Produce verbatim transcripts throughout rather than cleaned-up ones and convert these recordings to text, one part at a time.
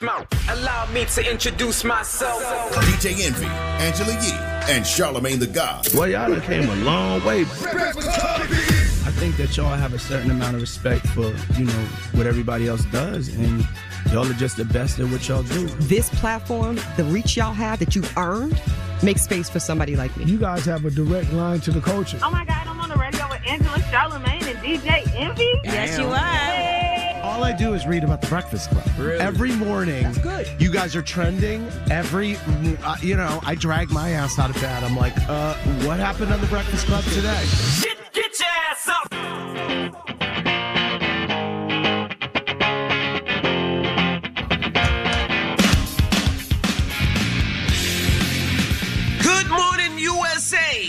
mouth. Allow me to introduce myself. D J Envy, Angela Yee, and Charlamagne Tha God. Well, y'all done came a long way. I think that y'all have a certain amount of respect for, you know, what everybody else does, and y'all are just the best at what y'all do. This platform, the reach y'all have that you've earned, make space for somebody like me. You guys have a direct line to the culture. Oh my God, I'm on the radio with Angela, Charlamagne, and D J Envy. Damn. Yes, you are. All I do is read about The Breakfast Club. Really? Every morning. That's good. You guys are trending. Every, uh, you know, I drag my ass out of bed. I'm like, uh, what happened on The Breakfast Club today? Shit, get your ass up! Good morning, U S A!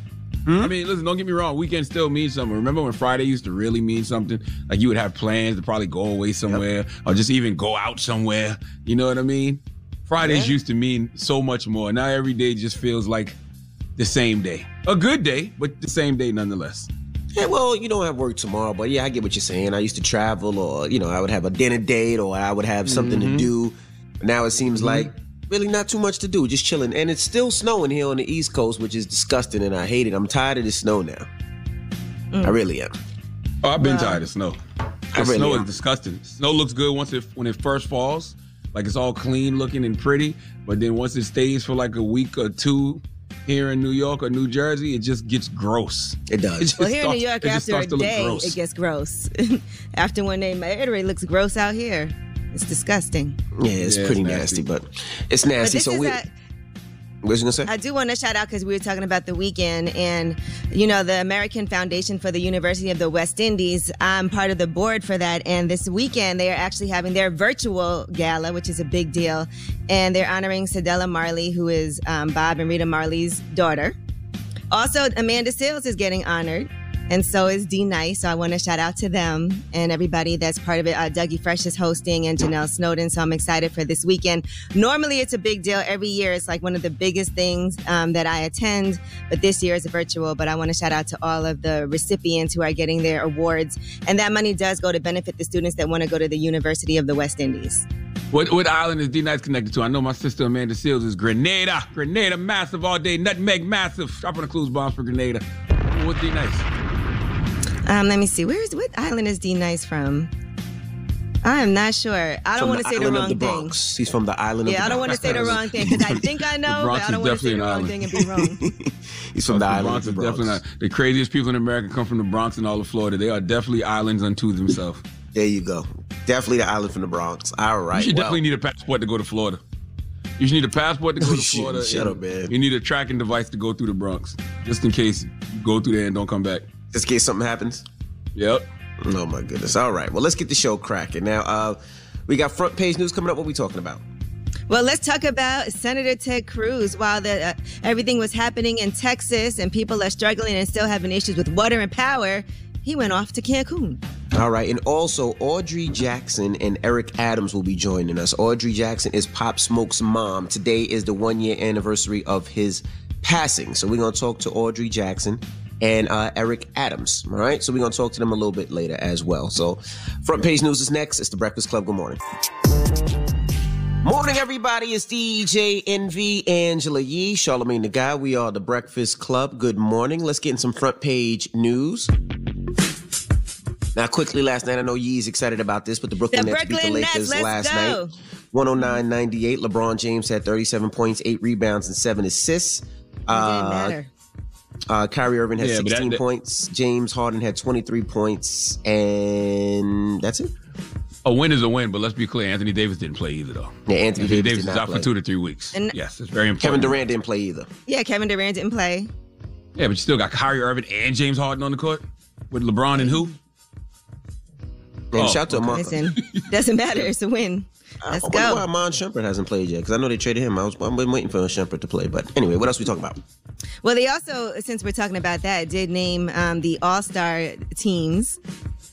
Hmm? I mean, listen, don't get me wrong. Weekend still means something. Remember when Friday used to really mean something? Like you would have plans to probably go away somewhere, yep, or just even go out somewhere. You know what I mean? Fridays yeah. used to mean so much more. Now every day just feels like the same day. A good day, but the same day nonetheless. Yeah, well, you don't have work tomorrow, but yeah, I get what you're saying. I used to travel, or, you know, I would have a dinner date, or I would have something mm-hmm. to do. Now it seems mm-hmm. like really not too much to do, just chilling. And it's still snowing here on the East Coast, which is disgusting, and I hate it. I'm tired of the snow now. Mm. I really am. Oh, I've been wow. tired of snow. The really snow am. is disgusting. Snow looks good once it, when it first falls, like it's all clean looking and pretty, but then once it stays for like a week or two here in New York or New Jersey, it just gets gross. It does. It well, here starts, in New York, after a day, it gets gross. After one day, it really looks gross out here. It's disgusting. Yeah, it's yeah, pretty it's nasty. nasty, but it's nasty. But so we. A, what was you gonna say? I do want to shout out because we were talking about the weekend, and you know the American Foundation for the University of the West Indies. I'm part of the board for that, and this weekend they are actually having their virtual gala, which is a big deal, and they're honoring Cedella Marley, who is um, Bob and Rita Marley's daughter. Also, Amanda Seales is getting honored. And so is D-Nice, so I want to shout out to them and everybody that's part of it. Uh, Dougie Fresh is hosting and Janelle Snowden, so I'm excited for this weekend. Normally, it's a big deal. Every year, it's like one of the biggest things um, that I attend, but this year is virtual. But I want to shout out to all of the recipients who are getting their awards. And that money does go to benefit the students that want to go to the University of the West Indies. What, what island is D-Nice connected to? I know my sister Amanda Seales is Grenada. Grenada, massive all day. Nutmeg, massive. Dropping the clues bombs for Grenada. What's D-Nice? Um, let me see. Where is what island is D-Nice from? I am not sure. I don't want to say the wrong thing. He's from the island of the Bronx. Yeah, I don't want to say the wrong thing because I think I know, but I don't want to say the wrong thing and be wrong. He's from the island of the Bronx. Definitely not. The craziest people in America come from the Bronx and all of Florida. They are definitely islands unto themselves. There you go. Definitely the island from the Bronx. All right. You should well. definitely need a passport to go to Florida. You should need a passport to go to Florida. Shut up, man. You need a tracking device to go through the Bronx just in case you go through there and don't come back. Just in case something happens? Yep. Oh, my goodness. All right. Well, let's get the show cracking. Now, uh, we got front page news coming up. What are we talking about? Well, let's talk about Senator Ted Cruz. While the, uh, everything was happening in Texas and people are struggling and still having issues with water and power, he went off to Cancun. All right. And also, Audrey Jackson and Eric Adams will be joining us. Audrey Jackson is Pop Smoke's mom. Today is the one-year anniversary of his passing. So we're going to talk to Audrey Jackson and uh, Eric Adams, all right? So we're going to talk to them a little bit later as well. So front page news is next. It's The Breakfast Club. Good morning. Morning, everybody. It's D J Envy, Angela Yee, Charlamagne Tha God. We are The Breakfast Club. Good morning. Let's get in some front page news. Now, quickly, last night, I know Yee's excited about this, but the Brooklyn the Nets Brooklyn beat the Lakers Nets, last go. night. one oh nine ninety-eight. LeBron James had thirty-seven points, eight rebounds, and seven assists. It didn't uh, matter. Uh, Kyrie Irving had yeah, sixteen that, that, points. James Harden had twenty-three points. And that's it. A win is a win, but let's be clear. Anthony Davis didn't play either, though. Yeah, Anthony, Anthony Davis, Davis did not is out play. for two to three weeks. And yes, it's very important. Kevin Durant didn't play either. Yeah, Kevin Durant didn't play. Yeah, but you still got Kyrie Irving and James Harden on the court with LeBron and who? And oh, shout to Marcus. Doesn't matter. It's a win. Let's I wonder go. Why Amon Shumpert hasn't played yet? Because I know they traded him. I was I've been waiting for Shumpert to play. But anyway, what else are we talking about? Well, they also, since we're talking about that, did name um, the All-Star teams.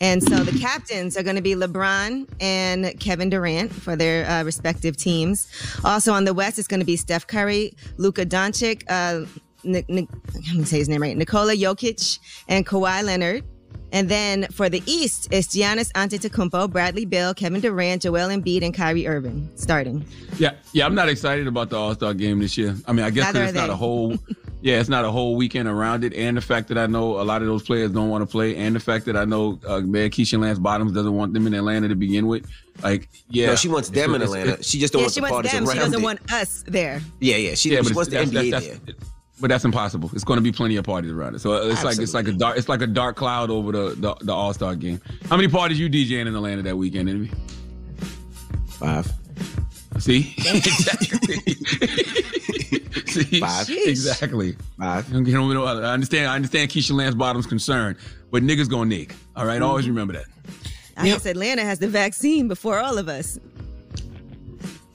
And so the captains are going to be LeBron and Kevin Durant for their uh, respective teams. Also on the West, it's going to be Steph Curry, Luka Doncic, uh, N- N- let me say his name right, Nikola Jokic, and Kawhi Leonard. And then for the East, it's Giannis Antetokounmpo, Bradley Beal, Kevin Durant, Joel Embiid, and Kyrie Irving starting. Yeah, yeah, I'm not excited about the All-Star game this year. I mean, I guess it's not a whole, yeah, it's not a whole weekend around it, and the fact that I know a lot of those players don't want to play, and the fact that I know uh, Mayor Keisha Lance Bottoms doesn't want them in Atlanta to begin with. Like, yeah, no, she wants them in Atlanta. It's, it's, she just don't yeah, want she the wants them. Around she doesn't it. want us there. Yeah, yeah, she, yeah, she wants the N B A that's, there. That's, But that's impossible. It's going to be plenty of parties around it. So it's Absolutely. like it's like a dark it's like a dark cloud over the, the, the All-Star game. How many parties you DJing in Atlanta that weekend, Envy? Five. See? Exactly. See? Five. Exactly. Five. You know, we don't, I understand. I understand Keisha Lance Bottoms' concern, but niggas gonna nig. All right, mm-hmm. Always remember that. I yep. guess Atlanta has the vaccine before all of us.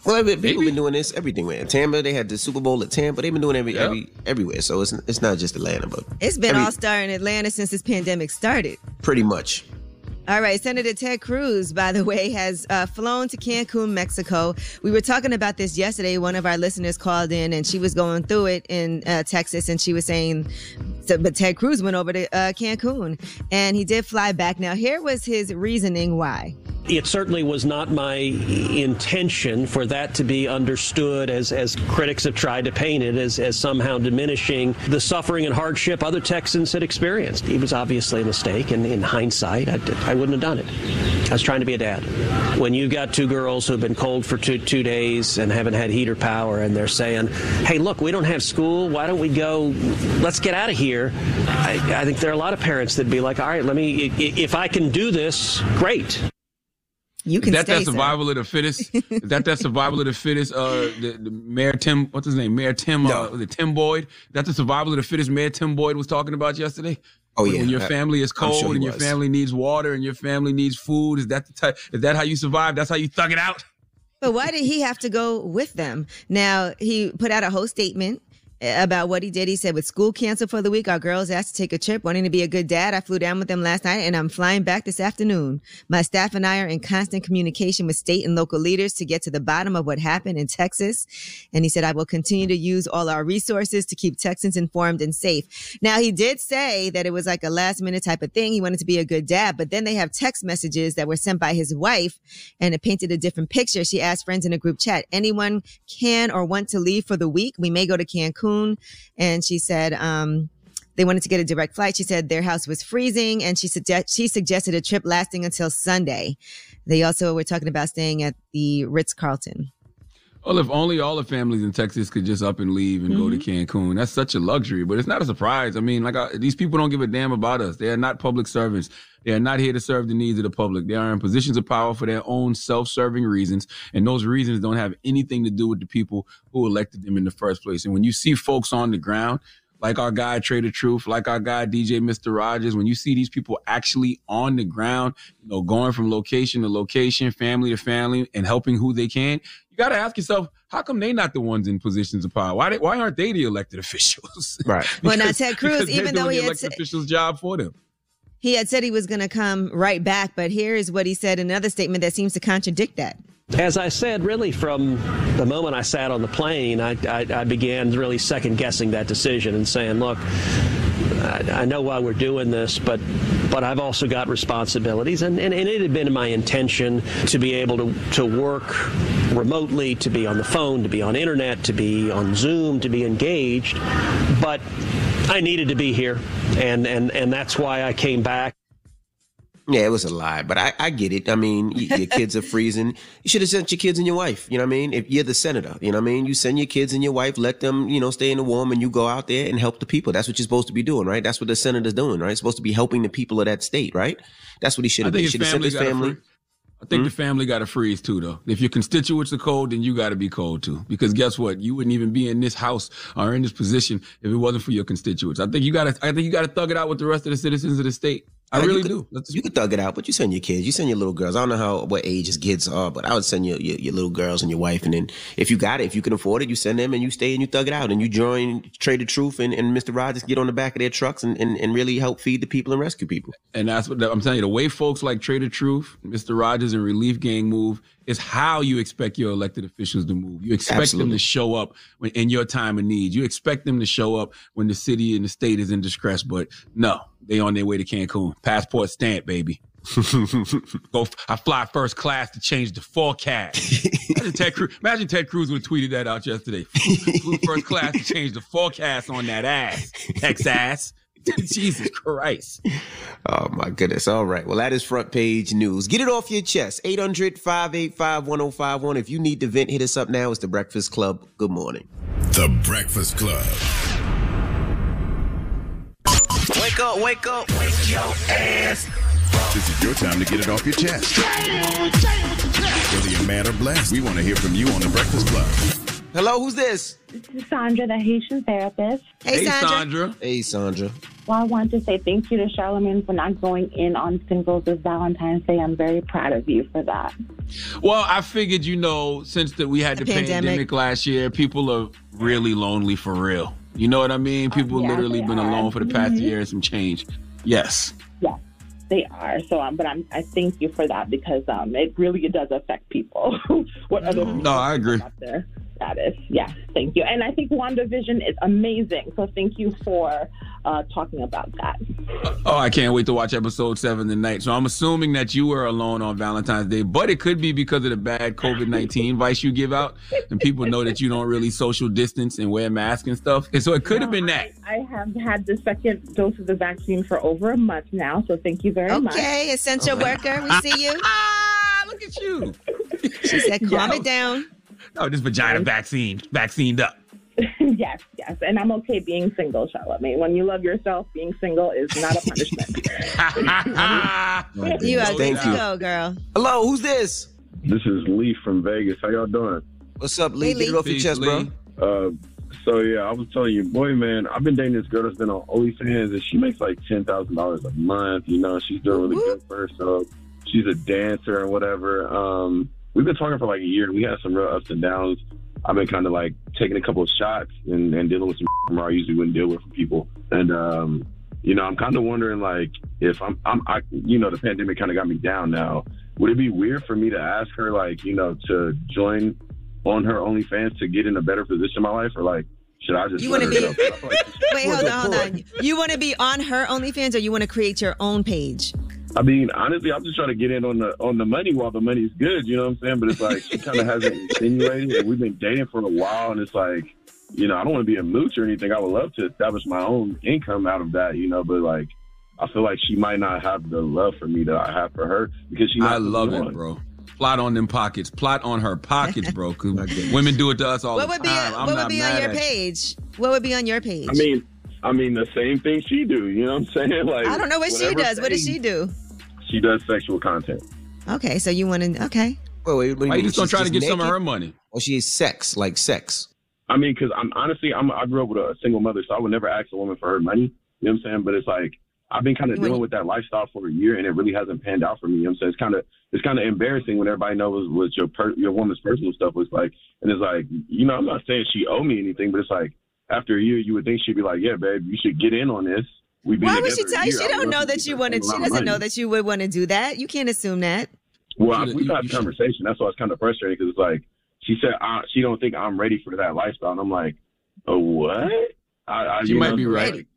Well, people Maybe. been doing this everywhere. Tampa, they had the Super Bowl at Tampa. They've been doing every, yep. every everywhere. So it's it's not just Atlanta, but it's been every, all-star in Atlanta since this pandemic started. Pretty much. All right, Senator Ted Cruz, by the way, has uh, flown to Cancun, Mexico. We were talking about this yesterday. One of our listeners called in, and she was going through it in uh, Texas, and she was saying, so, but Ted Cruz went over to uh, Cancun, and he did fly back. Now, here was his reasoning why. It certainly was not my intention for that to be understood as, as critics have tried to paint it, as, as somehow diminishing the suffering and hardship other Texans had experienced. It was obviously a mistake, and in hindsight, I, I wouldn't have done it. I was trying to be a dad. When you've got two girls who've been cold for two, two days and haven't had heat or power, and they're saying, hey, look, we don't have school. Why don't we go? Let's get out of here. I, I think there are a lot of parents that'd be like, all right, let me, if I can do this, great. You can is that stay, that survival sir. of the fittest? Is that that survival of the fittest? Uh, the, the Mayor Tim, what's his name? Mayor Tim, no. uh, was it Tim Boyd? Is that the survival of the fittest Mayor Tim Boyd was talking about yesterday? Oh yeah. When your family is cold sure and your was. family needs water and your family needs food, is that the type? Is that how you survive? That's how you thug it out. But why did he have to go with them? Now he put out a whole statement about what he did. He said, with school canceled for the week, our girls asked to take a trip, wanting to be a good dad. I flew down with them last night, and I'm flying back this afternoon. My staff and I are in constant communication with state and local leaders to get to the bottom of what happened in Texas. And he said, I will continue to use all our resources to keep Texans informed and safe. Now, he did say that it was like a last-minute type of thing. He wanted to be a good dad, but then they have text messages that were sent by his wife, and it painted a different picture. She asked friends in a group chat, anyone can or want to leave for the week? We may go to Cancun. And she said um, they wanted to get a direct flight. She said their house was freezing, and she, suggest- she suggested a trip lasting until Sunday. They also were talking about staying at the Ritz-Carlton. Well, if only all the families in Texas could just up and leave and mm-hmm. go to Cancun. That's such a luxury, but it's not a surprise. I mean, like I, these people don't give a damn about us. They are not public servants. They are not here to serve the needs of the public. They are in positions of power for their own self-serving reasons, and those reasons don't have anything to do with the people who elected them in the first place. And when you see folks on the ground, like our guy Trae Tha Truth, like our guy D J Mister Rogers, when you see these people actually on the ground, you know, going from location to location, family to family, and helping who they can, you got to ask yourself, how come they not the ones in positions of power? Why, they, why aren't they the elected officials? Right. Because, well, now Ted Cruz, even though he had elected t- officials' job for them, he had said he was going to come right back. But here is what he said in another statement that seems to contradict that. As I said, really, from the moment I sat on the plane, I, I, I began really second guessing that decision and saying, look, I, I know why we're doing this, but but I've also got responsibilities. And, and, and it had been my intention to be able to, to work remotely, to be on the phone, to be on internet, to be on Zoom, to be engaged. But I needed to be here. And, and, and that's why I came back. Yeah, it was a lie, but I, I get it. I mean, you, your kids are freezing. You should have sent your kids and your wife. You know what I mean? If you're the senator, you know what I mean? You send your kids and your wife, let them, you know, stay in the warm, and you go out there and help the people. That's what you're supposed to be doing, right? That's what the senator's doing, right? It's supposed to be helping the people of that state, right? That's what he should have done. He should have sent his family. I think mm-hmm. the family got to freeze, too, though. If your constituents are cold, then you got to be cold, too. Because guess what? You wouldn't even be in this house or in this position if it wasn't for your constituents. I think you got to I think you got to thug it out with the rest of the citizens of the state. I like really you could, do. Let's, you could thug it out, but you send your kids, you send your little girls. I don't know how what ages kids are, but I would send your, your your little girls and your wife. And then if you got it, if you can afford it, you send them and you stay and you thug it out and you join Trae Tha Truth and, and Mister Rogers, get on the back of their trucks and, and, and really help feed the people and rescue people. And that's what I'm telling you. The way folks like Trae Tha Truth, Mister Rogers, and Relief Gang move is how you expect your elected officials to move. You expect Absolutely. them to show up when, in your time of need. You expect them to show up when the city and the state is in distress. But no, they on their way to Cancun. Passport stamp, baby. Go! I fly first class to change the forecast. Imagine Ted Cruz. Imagine Ted Cruz would have tweeted that out yesterday. Flew first class to change the forecast on that ass, Texas. Jesus Christ. Oh, my goodness. All right. Well, that is front page news. Get it off your chest. eight hundred, five eight five, one oh five one. If you need to vent, hit us up now. It's The Breakfast Club. Good morning. The Breakfast Club. Wake up, wake up. Wake your ass. This is your time to get it off your chest. Whether you're mad or blessed, we want to hear from you on The Breakfast Club. Hello, who's this? This is Sandra, the Haitian therapist. Hey, Sandra. Sandra. Hey, Sandra. Well, I want to say thank you to Charlamagne for not going in on singles this Valentine's Day. I'm very proud of you for that. Well, I figured, you know, since that we had the, the pandemic. pandemic last year, people are really lonely for real. You know what I mean? People oh, yeah, literally been are. alone for the past mm-hmm. year and some change. Yes. Yes, they are. So, um, but I'm, I thank you for that because um, it really it does affect people. what other people no, I agree. Out there. Status. Yes, thank you. And I think WandaVision is amazing. So thank you for uh, talking about that. Oh, I can't wait to watch episode seven tonight. So I'm assuming that you were alone on Valentine's Day, but it could be because of the bad COVID nineteen advice you give out and people know that you don't really social distance and wear masks and stuff. And so it could no, have been that. I, I have had the second dose of the vaccine for over a month now. So thank you very okay, much. Okay, essential right. worker, we see you. Ah, look at you. She said, calm Yo. it down. Oh, this vagina vaccine, vaccined up. yes, yes. And I'm okay being single, Charlamagne. When you love yourself, being single is not a punishment. you are good to go, girl. Hello, who's this? This is Lee from Vegas. How y'all doing? What's up, Lee? Hey, Lee. Get it off Peace, your chest, Lee. bro. Uh, so, yeah, I was telling you, boy, man, I've been dating this girl that's been on OnlyFans, and she makes like ten thousand dollars a month. You know, she's doing really Woo-hoo. good for herself. She's a dancer and whatever. Um... We've been talking for like a year. We had some real ups and downs. I've been kind of like taking a couple of shots and, and dealing with some I usually wouldn't deal with from people. And, um, you know, I'm kind of wondering, like, if I'm, I'm I, you know, the pandemic kind of got me down now. Would it be weird for me to ask her, like, you know, to join on her OnlyFans to get in a better position in my life? Or, like, should I just you want to be? Like, Wait, hold on, hold on. You want to be on her OnlyFans or you want to create your own page? I mean, honestly, I'm just trying to get in on the on the money while the money's good, you know what I'm saying? But it's like, she kind of hasn't insinuated it. We've been dating for a while, and it's like, you know, I don't want to be a mooch or anything. I would love to establish my own income out of that, you know, but, like, I feel like she might not have the love for me that I have for her because she I love it, bro. Plot on them pockets. Plot on her pockets, bro. Women do it to us all what the would time. Be a, what I'm would be on your page? What would be on your page? I mean, I mean, the same thing she do, you know what I'm saying? Like, I don't know what she does. What does she do? She does sexual content. Okay, so you want to, okay. Wait, wait, wait. Why you just don't try to get naked? Some of her money? Or she is sex, like sex. I mean, because I'm honestly, I'm, I grew up with a single mother, so I would never ask a woman for her money. You know what I'm saying? But it's like, I've been kind of dealing with that lifestyle for a year, and it really hasn't panned out for me. You know what I'm saying? It's kind of it's kind of embarrassing when everybody knows what your per, your woman's personal stuff looks like. And it's like, you know, I'm not saying she owe me anything, but it's like, after a year, you would think she'd be like, yeah, babe, you should get in on this. We've been Why would she tell you? She don't know that you want to, she doesn't know that you would want to do that. You can't assume that. Well, we've had a conversation. That's why it's kind of frustrating because it's like, she said, I, she don't think I'm ready for that lifestyle. And I'm like, oh, what? I, I, you might be right.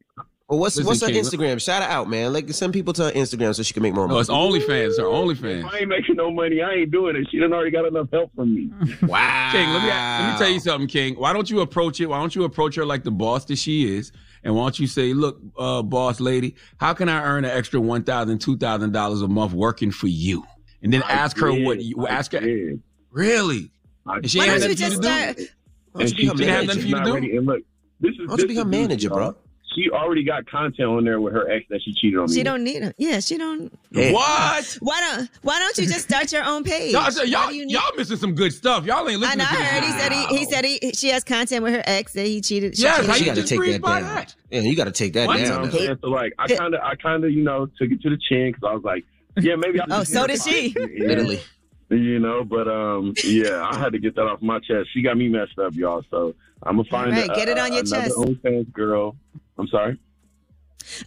Well, what's Listen, what's her Instagram? Shout her out, man. Like, send people to her Instagram so she can make more money. No, it's OnlyFans. Her OnlyFans. I ain't making no money. I ain't doing it. She done already got enough help from me. Wow. King, let me, let me tell you something, King. Why don't you approach it? Why don't you approach her like the boss that she is? And why don't you say, look, uh, boss lady, how can I earn an extra one thousand dollars, two thousand dollars a month working for you? And then I ask did, her what you I ask did. her. Really? I and she why don't you just start? She didn't have nothing for you to do. Why don't you be her manager, bro? she already got content on there with her ex that she cheated on me. She don't need it. Yeah, she don't. Yeah. What? Why don't Why don't you just start your own page? Y'all, so y'all, y'all missing some good stuff. Y'all ain't listening. I know. To I heard this. he said he, he said he she has content with her ex that he cheated. Yeah, she got to take that down. That. Yeah, you got to take that what? down. You know what I'm so like, I kind of, I kind of, you know, took it to the chin because I was like, yeah, maybe. I oh, so did she. Yeah. Literally. You know, but um, yeah, I had to get that off my chest. She got me messed up, y'all. So I'm gonna find right, a, get it on your chest. OnlyFans girl. I'm sorry.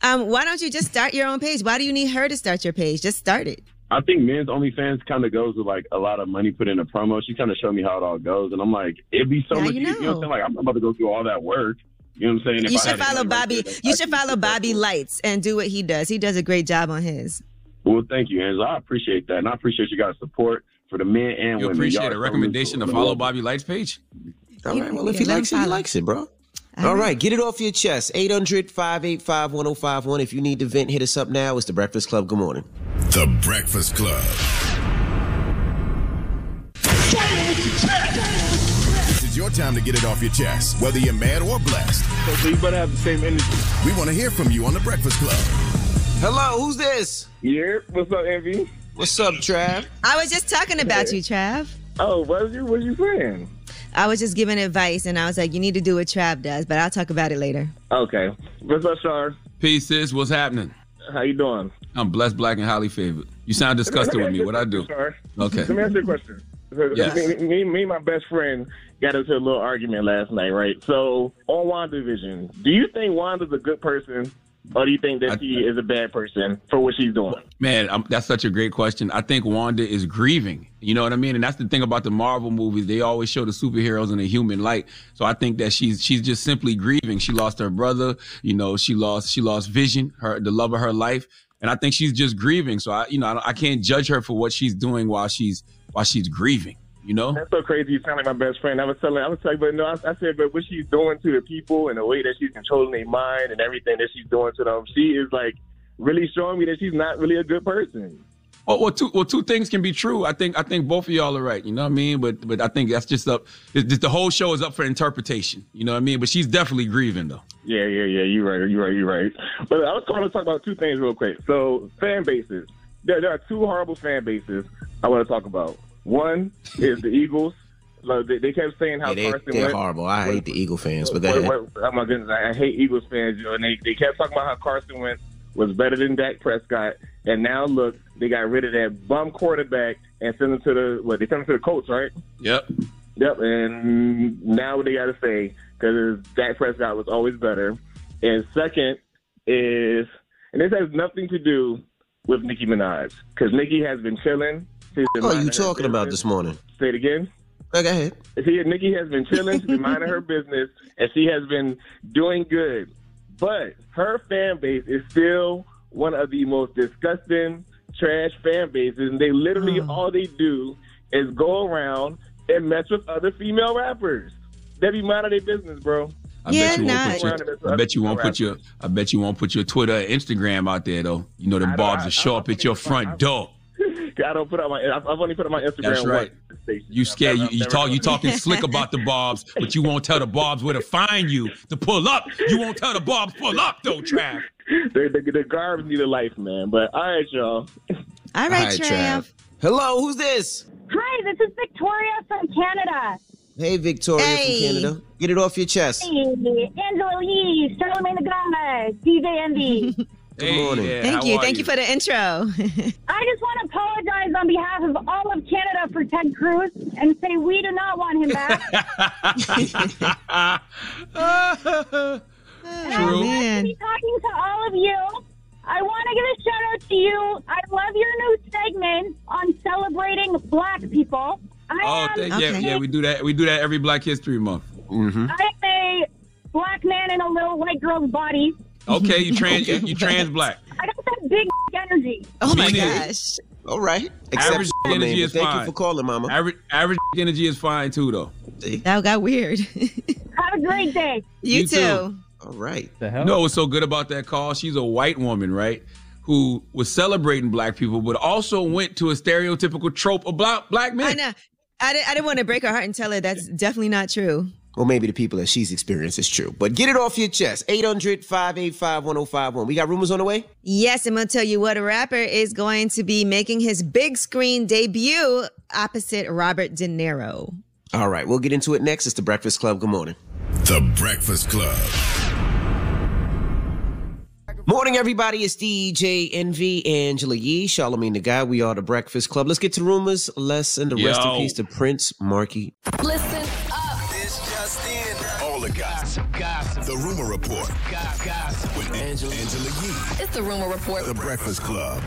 Um, why don't you just start your own page? Why do you need her to start your page? Just start it. I think men's OnlyFans kind of goes with like a lot of money put in a promo. She kind of showed me how it all goes, and I'm like, it'd be so now much. You know. you know what I'm saying? Like I'm about to go through all that work. You know what I'm saying? If you should follow Bobby. Right there, you I should follow Bobby Lights and do what he does. He does a great job on his. Well, thank you, Angela. I appreciate that, and I appreciate you guys' support for the men and you women. You appreciate Y'all a recommendation to follow Bobby Light's page? All right, well, if he likes it, he likes it, bro. All, All right. right, get it off your chest. eight hundred, five eight five, one oh five one. If you need to vent, hit us up now. It's The Breakfast Club. Good morning. The Breakfast Club. This is your time to get it off your chest, whether you're mad or blessed. So you better have the same energy. We want to hear from you on The Breakfast Club. Hello, who's this? Yeah, what's up, Envy? What's up, Trav? I was just talking about yeah. you, Trav. Oh, what was you, what you saying? I was just giving advice, and I was like, you need to do what Trav does, but I'll talk about it later. Okay. What's up, Char? Peace, sis. What's happening? How you doing? I'm blessed, black, and highly favored. You sound disgusted with me. What I do? Char. Okay. Let me ask you a question. Yes. Me, me, me and my best friend got into a little argument last night, right? So, on WandaVision, do you think Wanda's a good person? Or do you think that I, she is a bad person for what she's doing? Man, I'm, that's such a great question. I think Wanda is grieving. You know what I mean? And that's the thing about the Marvel movies. They always show the superheroes in a human light. So I think that she's she's just simply grieving. She lost her brother. You know, she lost she lost Vision, her the love of her life. And I think she's just grieving. So, I, you know, I, I can't judge her for what she's doing while she's while she's grieving. You know? That's so crazy. You sound like my best friend. I was telling, I was like, but no, I, I said, but what she's doing to the people and the way that she's controlling their mind and everything that she's doing to them, she is like really showing me that she's not really a good person. Oh, well, two, well, two things can be true. I think, I think both of y'all are right. You know what I mean? But, but I think that's just up. Just the whole show is up for interpretation. You know what I mean? But she's definitely grieving though. Yeah, yeah, yeah. You're right. You're right. You're right. But I was going to talk about two things real quick. So fan bases. There, there are two horrible fan bases I want to talk about. One is the Eagles. Like, they, they kept saying how yeah, Carson they, they're horrible. I hate what, the Eagle fans, but that. What, what, oh my goodness, I hate Eagles fans, you know, and they, they kept talking about how Carson Wentz was better than Dak Prescott, and now look, they got rid of that bum quarterback and sent him to the what? They sent him to the Colts, right? Yep. Yep. And now what they got to say because Dak Prescott was always better. And second is, and this has nothing to do with Nicki Minaj because Nicki has been chilling. What are you talking about this morning? Say it again. Oh, go ahead. See, Nicki has been chilling. She's been minding her business, and she has been doing good. But her fan base is still one of the most disgusting, trash fan bases. And they literally, oh. all they do is go around and mess with other female rappers. They be minding their business, bro. I, yeah, bet not. Your, I bet you won't put your. I bet you won't put your Twitter, or Instagram out there though. You know the barbs will show up at your front door. I don't put out my. I've only put out my Instagram. That's right. You scared. You, you talk. You talking slick about the barbs, but you won't tell the barbs where to find you to pull up. You won't tell the barbs pull up though, Trav. The, the, the garbs need a life, man. But all right, y'all. All right, all right Trav. Trav. Hello, who's this? Hi, this is Victoria from Canada. Hey, Victoria hey. from Canada. Get it off your chest. Hey, Angela Yee, Charlamagne Tha God, D J Envy. Good morning. Hey, yeah. Thank How you. Thank you? you for the intro. I just want to apologize on behalf of all of Canada for Ted Cruz and say we do not want him back. oh, and I'm going to be talking to all of you. I want to give a shout out to you. I love your new segment on celebrating black people. I oh, am, yeah, okay. yeah, we do that. We do that every Black History Month. Mm-hmm. I'm a black man in a little white girl's body. Okay, you trans, okay. you trans black. I got that big energy. Oh my gosh! All right. Except average energy name, is thank fine. Thank you for calling, Mama. Average, average energy is fine too, though. That got weird. Have a great day. You, you too. too. All right. The hell? You know what's so good about that call? She's a white woman, right? Who was celebrating black people, but also went to a stereotypical trope of black black men. I know. I didn't, I didn't want to break her heart and tell her that's definitely not true. Or maybe the people that she's experienced is true. But get it off your chest. eight hundred, five eight five, one oh five one. We got rumors on the way? Yes, I'm going to tell you what. A rapper is going to be making his big screen debut opposite Robert De Niro. All right, we'll get into it next. It's The Breakfast Club. Good morning. The Breakfast Club. Morning, everybody. It's D J Envy, Angela Yee, Charlamagne Tha God. We are The Breakfast Club. Let's get to rumors. Let's send a Yo. rest in peace to Prince Markie. Listen up. It's just in. All the gossip. Gossip. The Rumor Report. Gossip. Gossip. With Angela. Angela Yee. It's The Rumor Report. The Breakfast Club.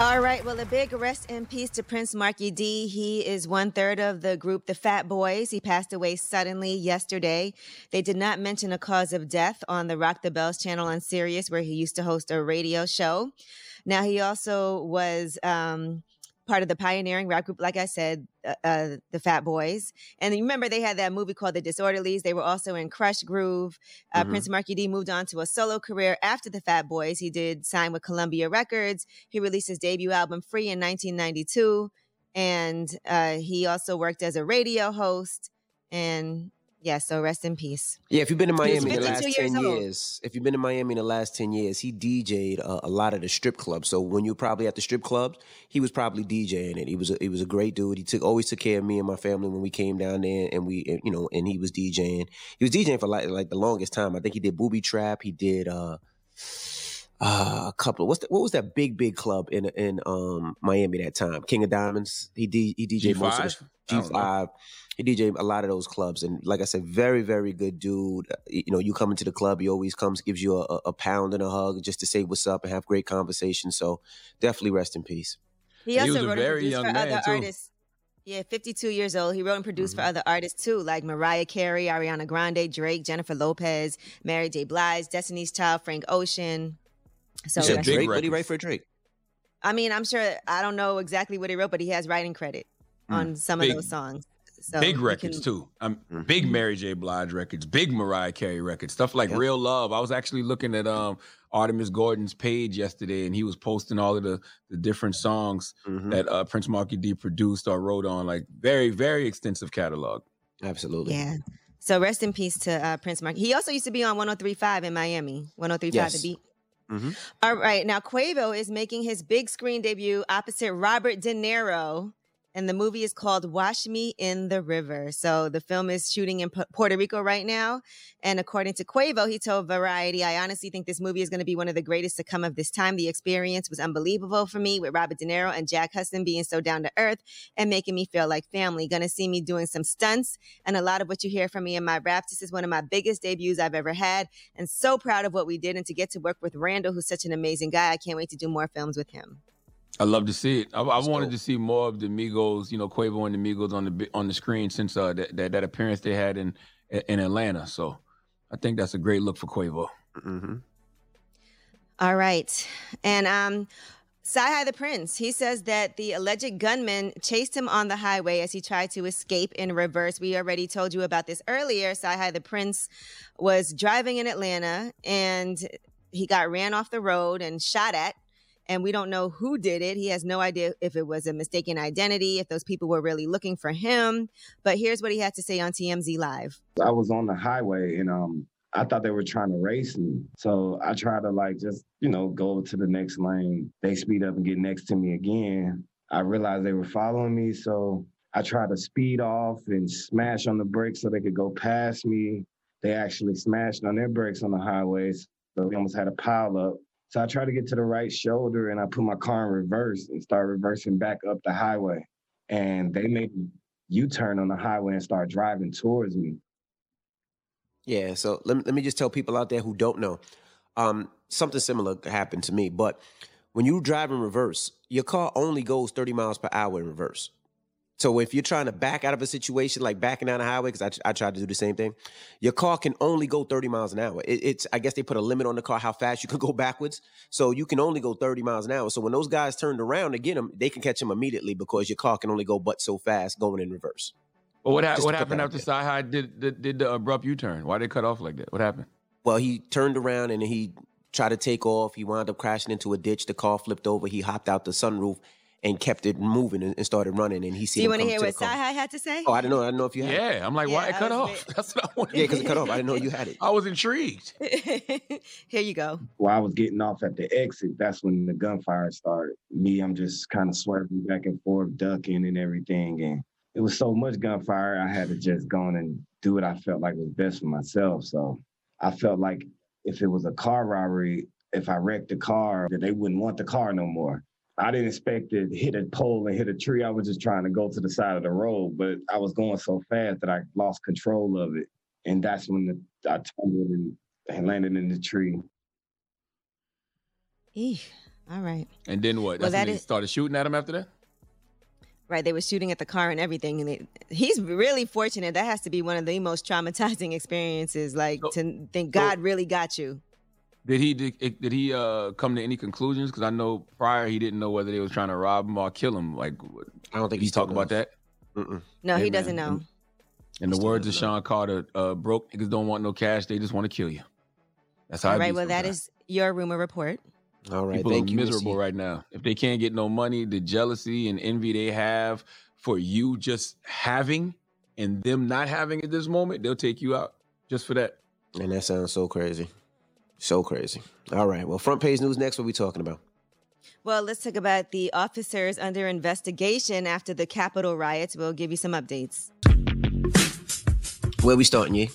All right, well, a big rest in peace to Prince Markie D. He is one third of the group, the Fat Boys. He passed away suddenly yesterday. They did not mention a cause of death on the Rock the Bells channel on Sirius, where he used to host a radio show. Now, he also was um, part of the pioneering rap group, like I said, uh, uh, the Fat Boys. And you remember they had that movie called The Disorderlies. They were also in Crush Groove. Uh, mm-hmm. Prince Markie D moved on to a solo career after the Fat Boys. He did sign with Columbia Records. He released his debut album Free in nineteen ninety-two. And uh, he also worked as a radio host. And yeah, so rest in peace. Yeah, if you've been in Miami in the last ten years, if you've been in Miami in the last ten years, he D J'd a, a lot of the strip clubs. So when you're probably at the strip clubs, he was probably DJing it. He was a, he was a great dude. He took always took care of me and my family when we came down there, and we, you know, and he was DJing. He was DJing for like like the longest time. I think he did Booby Trap. He did uh, uh, a couple. What's the, what was that big big club in in um Miami that time? King of Diamonds. He D, he D J'd most of the G five. He D J'd a lot of those clubs. And like I said, very, very good dude. You know, you come into the club, he always comes, gives you a, a pound and a hug just to say what's up and have great conversation. So definitely rest in peace. He also he was wrote a very young for man, other too. artists. Yeah, fifty-two years old. He wrote and produced mm-hmm. for other artists, too, like Mariah Carey, Ariana Grande, Drake, Jennifer Lopez, Mary J. Blige, Destiny's Child, Frank Ocean. So Drake, Drake. What did he write for Drake? I mean, I'm sure, I don't know exactly what he wrote, but he has writing credit mm. on some Big. of those songs. So big records, can... too. Um, mm-hmm. Big Mary J. Blige records, big Mariah Carey records, stuff like yep. Real Love. I was actually looking at um, Artemis Gordon's page yesterday, and he was posting all of the, the different songs mm-hmm. that uh, Prince Markie D produced or wrote on. Like, very, very extensive catalog. Absolutely. Yeah. So rest in peace to uh, Prince Markie. He also used to be on one oh three point five in Miami, one oh three point five yes. The Beat. Mm-hmm. All right. Now, Quavo is making his big screen debut opposite Robert De Niro. And the movie is called Wash Me in the River. So the film is shooting in P- Puerto Rico right now. And according to Quavo, he told Variety, I honestly think this movie is going to be one of the greatest to come of this time. The experience was unbelievable for me, with Robert De Niro and Jack Huston being so down to earth and making me feel like family. Going to see me doing some stunts and a lot of what you hear from me in my raps. This is one of my biggest debuts I've ever had. And so proud of what we did and to get to work with Randall, who's such an amazing guy. I can't wait to do more films with him. I love to see it. I, I wanted cool. to see more of the Migos, you know, Quavo and the Migos on the on the screen since uh, that, that that appearance they had in in Atlanta. So I think that's a great look for Quavo. Mm-hmm. All right, and um, Sci-Hi the Prince. He says that the alleged gunman chased him on the highway as he tried to escape in reverse. We already told you about this earlier. Sci-Hi the Prince was driving in Atlanta and he got ran off the road and shot at. And we don't know who did it. He has no idea if it was a mistaken identity, if those people were really looking for him. But here's what he had to say on T M Z Live. I was on the highway and um, I thought they were trying to race me. So I tried to like just, you know, go to the next lane. They speed up and get next to me again. I realized they were following me. So I tried to speed off and smash on the brakes so they could go past me. They actually smashed on their brakes on the highways. So we almost had a pile up. So I tried to get to the right shoulder and I put my car in reverse and start reversing back up the highway. And they made a U-turn on the highway and start driving towards me. Yeah, so let me, let me just tell people out there who don't know. Um, something similar happened to me, but when you drive in reverse, your car only goes thirty miles per hour in reverse. So if you're trying to back out of a situation, like backing down a highway, because I, I tried to do the same thing, your car can only go thirty miles an hour. It, it's I guess they put a limit on the car, how fast you can go backwards. So you can only go thirty miles an hour. So when those guys turned around to get him, they can catch him immediately because your car can only go but so fast going in reverse. Well, what, ha- what happened after Sci-Hi did, did, did the abrupt U-turn? Why did it cut off like that? What happened? Well, he turned around and he tried to take off. He wound up crashing into a ditch. The car flipped over. He hopped out the sunroof. and kept it moving and, and started running. And he seen. Do you want to hear what Sahai had to say? Oh, I don't know. I don't know if you had yeah, it. Yeah, I'm like, yeah, why it cut off? Bit... That's what I wanted. Yeah, because it cut off. I didn't know you had it. I was intrigued. Here you go. Well, I was getting off at the exit. That's when the gunfire started. Me, I'm just kind of swerving back and forth, ducking and everything. And it was so much gunfire, I had to just go on and do what I felt like was best for myself. So I felt like if it was a car robbery, if I wrecked the car, that they wouldn't want the car no more. I didn't expect to hit a pole and hit a tree. I was just trying to go to the side of the road, but I was going so fast that I lost control of it. And that's when the, I tumbled and, and landed in the tree. Eesh. All right. And then what? That's well, that when they is- started shooting at him after that? Right, they were shooting at the car and everything, and they, he's really fortunate. That has to be one of the most traumatizing experiences. Like so, to think God so, really got you. Did he? Did, did he uh, come to any conclusions? Because I know prior he didn't know whether they was trying to rob him or kill him. Like I don't think he's talking knows. about that. Mm-mm. No, hey, he man. doesn't know. In the words of Sean Carter, uh, "Broke niggas don't want no cash; they just want to kill you." That's how. All right. Well, that is your rumor report. All right, people thank are you, miserable right now. If they can't get no money, the jealousy and envy they have for you just having and them not having at this moment, they'll take you out just for that. And that sounds so crazy. So crazy. All right. Well, front page news next. What are we talking about? Well, let's talk about the officers under investigation after the Capitol riots. We'll give you some updates. Where we starting, Yee?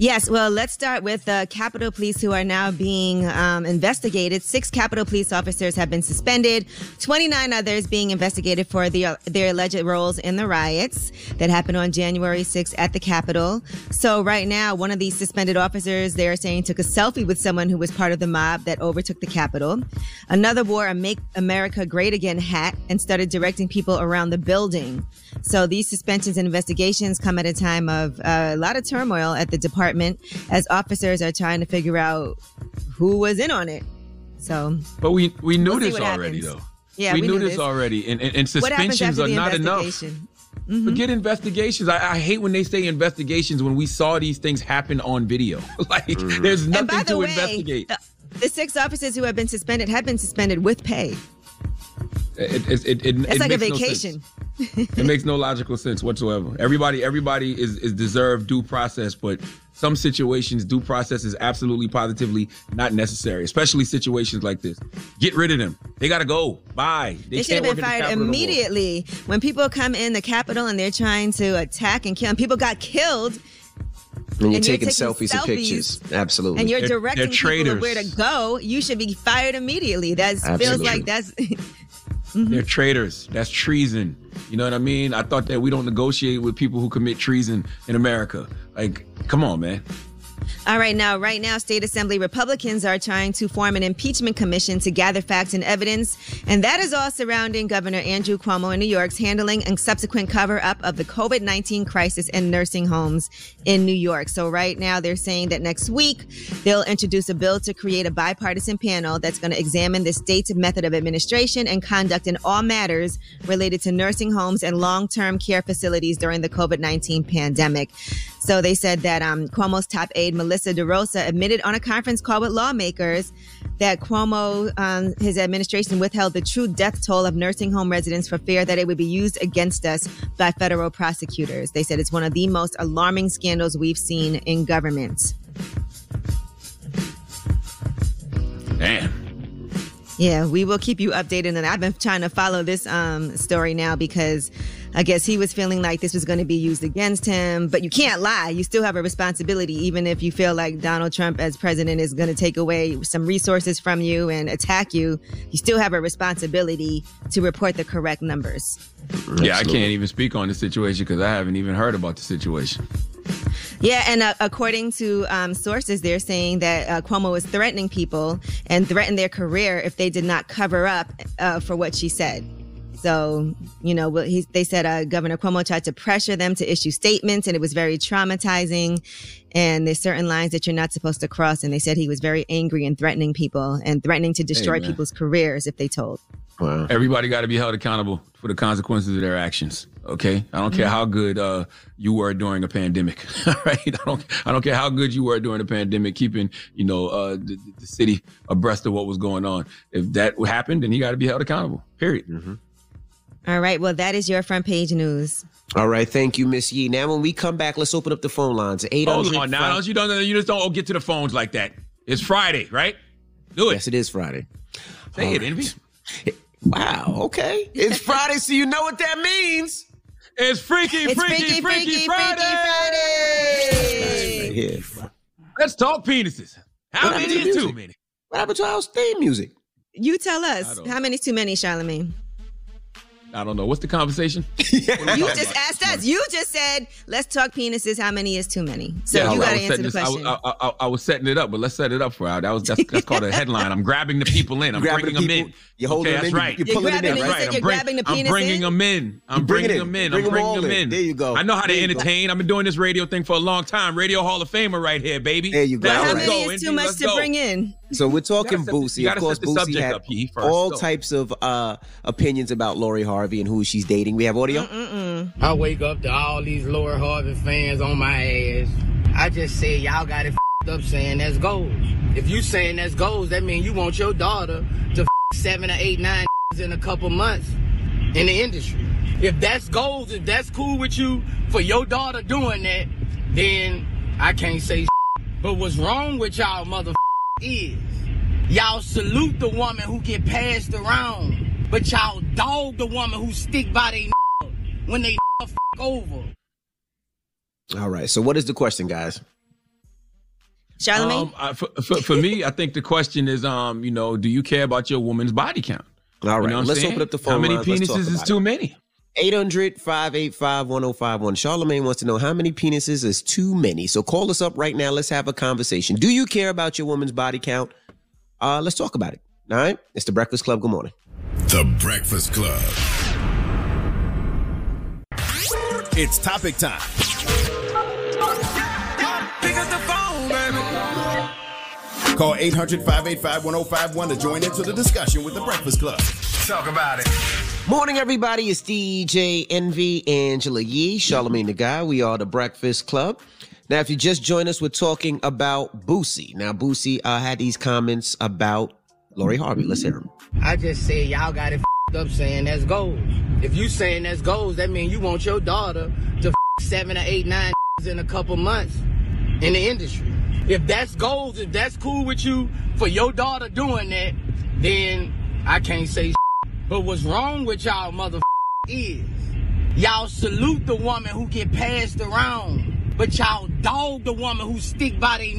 Yes, well, let's start with the uh, Capitol Police, who are now being um, investigated. Six Capitol Police officers have been suspended, twenty-nine others being investigated for the, uh, their alleged roles in the riots that happened on January sixth at the Capitol. So right now, one of these suspended officers, they're saying, took a selfie with someone who was part of the mob that overtook the Capitol. Another wore a Make America Great Again hat and started directing people around the building. So these suspensions and investigations come at a time of uh, a lot of turmoil at the department, as officers are trying to figure out who was in on it. So, but we we knew we'll this already, happens. though. Yeah, we, we knew, knew this, this already, and and, and suspensions are not enough. Mm-hmm. Forget investigations. I, I hate when they say investigations when we saw these things happen on video. Like mm-hmm. there's nothing the to way, investigate. The, the six officers who have been suspended have been suspended with pay. It, it, it, it, it's it like makes a vacation. No it makes no logical sense whatsoever. Everybody, everybody is, is deserved due process, but some situations, due process is absolutely, positively not necessary, especially situations like this. Get rid of them. They got to go. Bye. They, they should have been fired immediately. No when people come in the Capitol and they're trying to attack and kill, and people got killed. And, and you're taking, taking selfies, selfies and pictures. Absolutely. And you're they're, directing they're people to where to go. You should be fired immediately. That feels like that's... Mm-hmm. They're traitors. That's treason. You know what I mean? I thought that we don't negotiate with people who commit treason in America. Like, come on, man. All right, now, right now, State Assembly Republicans are trying to form an impeachment commission to gather facts and evidence. And that is all surrounding Governor Andrew Cuomo in New York's handling and subsequent cover-up of the COVID nineteen crisis in nursing homes in New York. So right now, they're saying that next week, they'll introduce a bill to create a bipartisan panel that's going to examine the state's method of administration and conduct in all matters related to nursing homes and long-term care facilities during the COVID nineteen pandemic. So they said that um, Cuomo's top aide, Melissa DeRosa, admitted on a conference call with lawmakers that Cuomo, um, his administration withheld the true death toll of nursing home residents for fear that it would be used against us by federal prosecutors. They said it's one of the most alarming scandals we've seen in government. Damn. Yeah, we will keep you updated. And I've been trying to follow this um, story now because I guess he was feeling like this was going to be used against him. But you can't lie. You still have a responsibility, even if you feel like Donald Trump as president is going to take away some resources from you and attack you. You still have a responsibility to report the correct numbers. Yeah, absolutely. I can't even speak on the situation because I haven't even heard about the situation. Yeah, and uh, according to um, sources, they're saying that uh, Cuomo was threatening people and threatened their career if they did not cover up uh, for what she said. So, you know, he, they said uh, Governor Cuomo tried to pressure them to issue statements, and it was very traumatizing. And there's certain lines that you're not supposed to cross. And they said he was very angry and threatening people and threatening to destroy Amen. people's careers if they told. Wow. Everybody got to be held accountable for the consequences of their actions. Okay, I don't mm-hmm. care how good uh, you were during a pandemic. Right? I don't. I don't care how good you were during the pandemic, keeping you know uh, the, the city abreast of what was going on. If that happened, then he got to be held accountable. Period. Mm-hmm. All right. Well, that is your front page news. All right. Thank you, Miss Yee. Now, when we come back, let's open up the phone lines. eight hundred Hold on. Now, don't you don't. You just don't get to the phones like that. It's Friday, right? Do it. Yes, it is Friday. Say All it, right. Envy. Wow. Okay. It's Friday, so you know what that means. It's Freaky, it's Freaky, Freaky, Freaky, Freaky Friday. Freaky Friday. That's right. Let's talk penises. How what many is music? Too many? What happened to our theme music? You tell us. How many is too many, Charlamagne? I don't know. What's the conversation? Yeah. You just asked us. You just said, let's talk penises. How many is too many? So yeah, you got to answer the question. I, I, I, I was setting it up, but let's set it up for our. That was, that's, that's called a headline. I'm grabbing the people in. I'm bringing the them in. You're holding okay, them in. Right. You're, you're pulling it in. That's right. You're grabbing the penis in. I'm bringing them in. I'm bringing them in. I'm bringing them in. There you go. I know how to entertain. I've been doing this radio thing for a long time. Radio Hall of Famer right here, baby. There you go. How many is too much to bring in? So we're talking Boosie. Of course, Boosie had all types of opinions about Lori Harvey and who she's dating. We have audio. Mm-mm-mm. I wake up to all these Lori Harvey fans on my ass. I just say y'all got it f***ed up saying that's goals. If you saying that's goals, that means you want your daughter to f*** seven or eight, nine in a couple months in the industry. If that's goals, if that's cool with you for your daughter doing that, then I can't say s***. But what's wrong with y'all mother is y'all salute the woman who get passed around. But y'all dog the woman who stick by they when they fuck over. All right. So what is the question, guys? Charlamagne? Um, I, for, for, for me, I think the question is, um, you know, do you care about your woman's body count? All right. You know Let's saying? open up the phone. How many lines? Penises is too it. many? eight hundred, five eight five, one oh five one. Charlamagne wants to know how many penises is too many. So call us up right now. Let's have a conversation. Do you care about your woman's body count? Uh, let's talk about it. All right. It's The Breakfast Club. Good morning. The Breakfast Club. It's topic time. Pick up the phone, baby. Call eight hundred, five eight five, one oh five one to join into the discussion with The Breakfast Club. Talk about it. Morning, everybody. It's D J Envy, Angela Yee, Charlamagne Tha God. We are The Breakfast Club. Now, if you just join us, we're talking about Boosie. Now, Boosie uh, had these comments about Lori Harvey. Let's hear him. I just say y'all got it f***ed up saying that's goals. If you saying that's goals, that means you want your daughter to f*** seven or eight, nine in a couple months in the industry. If that's goals, if that's cool with you for your daughter doing that, then I can't say s***. But what's wrong with y'all mother is y'all salute the woman who get passed around, but y'all dog the woman who stick by they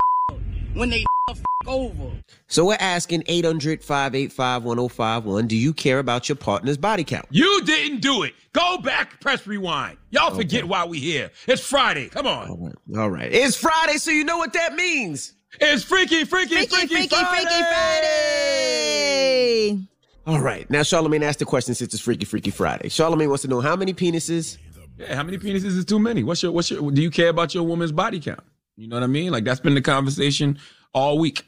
when they f*** over. So we're asking eight hundred, five eight five, one oh five one. Do you care about your partner's body count? You didn't do it. Go back, press rewind. Y'all okay. forget why we here. It's Friday. Come on. All right. All right. It's Friday, so you know what that means. It's Freaky, Freaky, Freaky, Freaky, Freaky Friday. Freaky Friday. All right. Now, Charlamagne asked the question since it's Freaky, Freaky Friday. Charlamagne wants to know how many penises. Yeah, how many penises is too many? What's your, what's your, do you care about your woman's body count? You know what I mean? Like, that's been the conversation all week.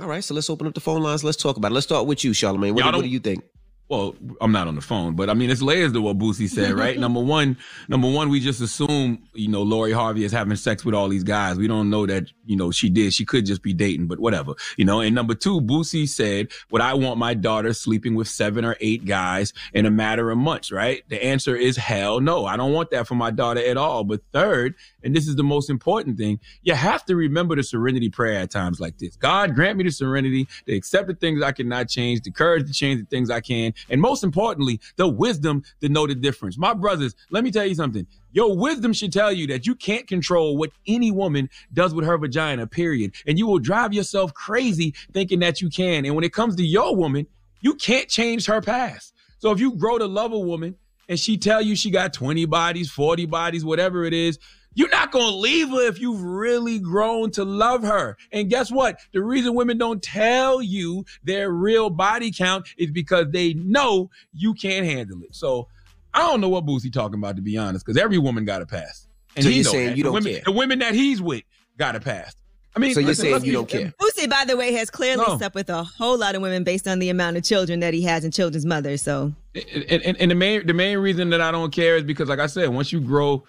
All right, so let's open up the phone lines. Let's talk about it. Let's start with you, Charlamagne. What, what do you think? Well, I'm not on the phone, but I mean, it's layers to what Boosie said, right? number one, number one, we just assume, you know, Lori Harvey is having sex with all these guys. We don't know that, you know, she did. She could just be dating, but whatever, you know. And number two, Boosie said, would I want my daughter sleeping with seven or eight guys in a matter of months, right? The answer is hell no. I don't want that for my daughter at all. But third, and this is the most important thing, you have to remember the serenity prayer at times like this. God, grant me the serenity to accept the things I cannot change, the courage to change the things I can, and most importantly, the wisdom to know the difference. My brothers, let me tell you something. Your wisdom should tell you that you can't control what any woman does with her vagina, period. And you will drive yourself crazy thinking that you can. And when it comes to your woman, you can't change her past. So if you grow to love a woman and she tell you she got twenty bodies, forty bodies, whatever it is, You're not going to leave her if you've really grown to love her. And guess what? The reason women don't tell you their real body count is because they know you can't handle it. So I don't know what Boosie talking about, to be honest, because every woman got a past. And so he you're saying you don't women, care. The women that he's with got a past. I mean, so you're listen, saying you don't care. Boosie, by the way, has clearly no. slept with a whole lot of women based on the amount of children that he has and children's mothers. So, and, and, and the main the main reason that I don't care is because, like I said, once you grow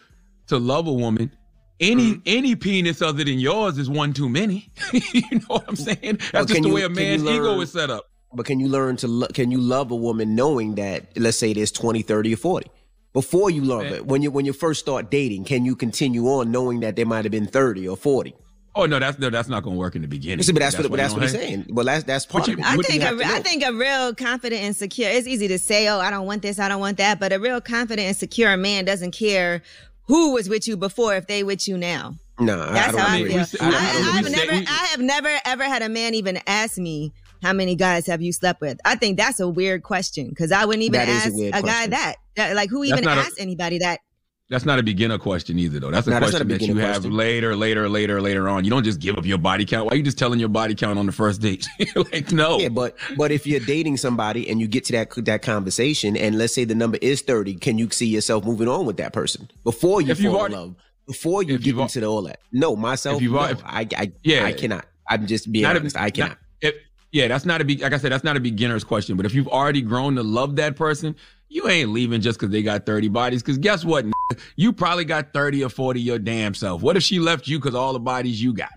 to love a woman, any mm. any penis other than yours is one too many. You know what I'm saying? That's well, just the you, way a man's learn, ego is set up. But can you learn to lo- can you love a woman knowing that, let's say, there's twenty, thirty, or forty? Before you love it, when you when you first start dating, can you continue on knowing that there might have been thirty or forty? Oh no, that's no, that's not going to work in the beginning. See, but that's, that's what, but that's what he's saying. Well, that's that's part. You, of it. I think a, I think a real confident and secure. It's easy to say, oh, I don't want this, I don't want that, but a real confident and secure man doesn't care who was with you before if they with you now. No, that's I don't how agree. I feel. I, I, I, I've never, I have never ever had a man even ask me, how many guys have you slept with? I think that's a weird question because I wouldn't even ask a, a guy that. Like, who even asks anybody that? That's not a beginner question either, though. That's a no, question that's that you question. have later, later, later, later on. You don't just give up your body count. Why are you just telling your body count on the first date? Like, no. Yeah, but but if you're dating somebody and you get to that that conversation, and let's say the number is thirty, can you see yourself moving on with that person before you if fall already, in love? Before you get into the, all that? No, myself, no, already, I, I, yeah, I cannot. I'm just being honest. A, I cannot. Not, if, yeah, that's not a be. Like I said, that's not a beginner's question. But if you've already grown to love that person, you ain't leaving just because they got thirty bodies. Because guess what? N- you probably got thirty or forty your damn self. What if she left you because all the bodies you got?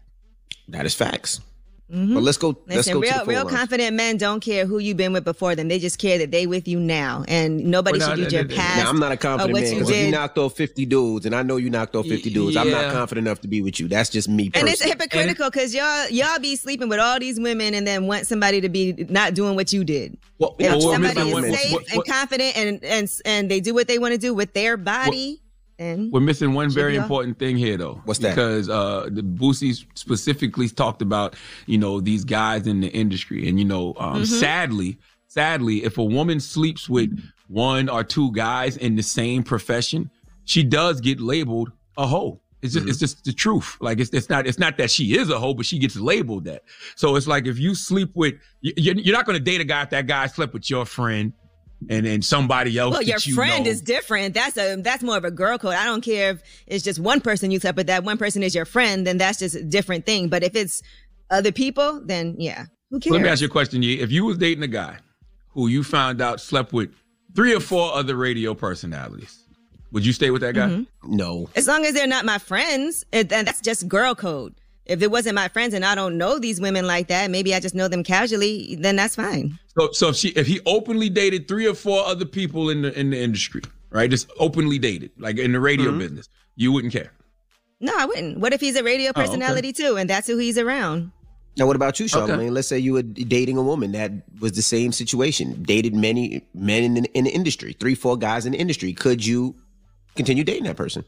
That is facts. Mm-hmm. But let's go. Listen, let's go real, real confident men don't care who you've been with before them. They just care that they with you now. And nobody well, should no, use no, your no, past. Now, I'm not a confident man. Because you, you knocked off fifty dudes, and I know you knocked off fifty dudes. Yeah. I'm not confident enough to be with you. That's just me personally. And it's hypocritical because y'all y'all be sleeping with all these women and then want somebody to be not doing what you did. Well, if well, somebody well, is safe well, and well, confident and, and and they do what they want to do with their body. Well, And We're missing one very y'all. important thing here, though. What's that? Because uh, the Boosie specifically talked about, you know, these guys in the industry. And, you know, um, mm-hmm. sadly, sadly, if a woman sleeps with one or two guys in the same profession, she does get labeled a hoe. It's just, mm-hmm. it's just the truth. Like, it's it's not it's not that she is a hoe, but she gets labeled that. So it's like if you sleep with, you're not going to date a guy if that guy slept with your friend. And then somebody else. Well, your you friend know. is different. That's a that's more of a girl code. I don't care if it's just one person you slept with. That one person is your friend, then that's just a different thing. But if it's other people, then yeah, who cares? Let me ask you a question, Yee. If you was dating a guy who you found out slept with three or four other radio personalities, would you stay with that guy? Mm-hmm. No. As long as they're not my friends, and that's just girl code. If it wasn't my friends and I don't know these women like that, maybe I just know them casually, then that's fine. So, so if she, if he openly dated three or four other people in the in the industry, right? Just openly dated, like in the radio mm-hmm. business, you wouldn't care. No, I wouldn't. What if he's a radio personality oh, okay. too, and that's who he's around? Now, what about you, Charlamagne? Okay. Let's say you were dating a woman that was the same situation, dated many men in the, in the industry, three, four guys in the industry. Could you continue dating that person?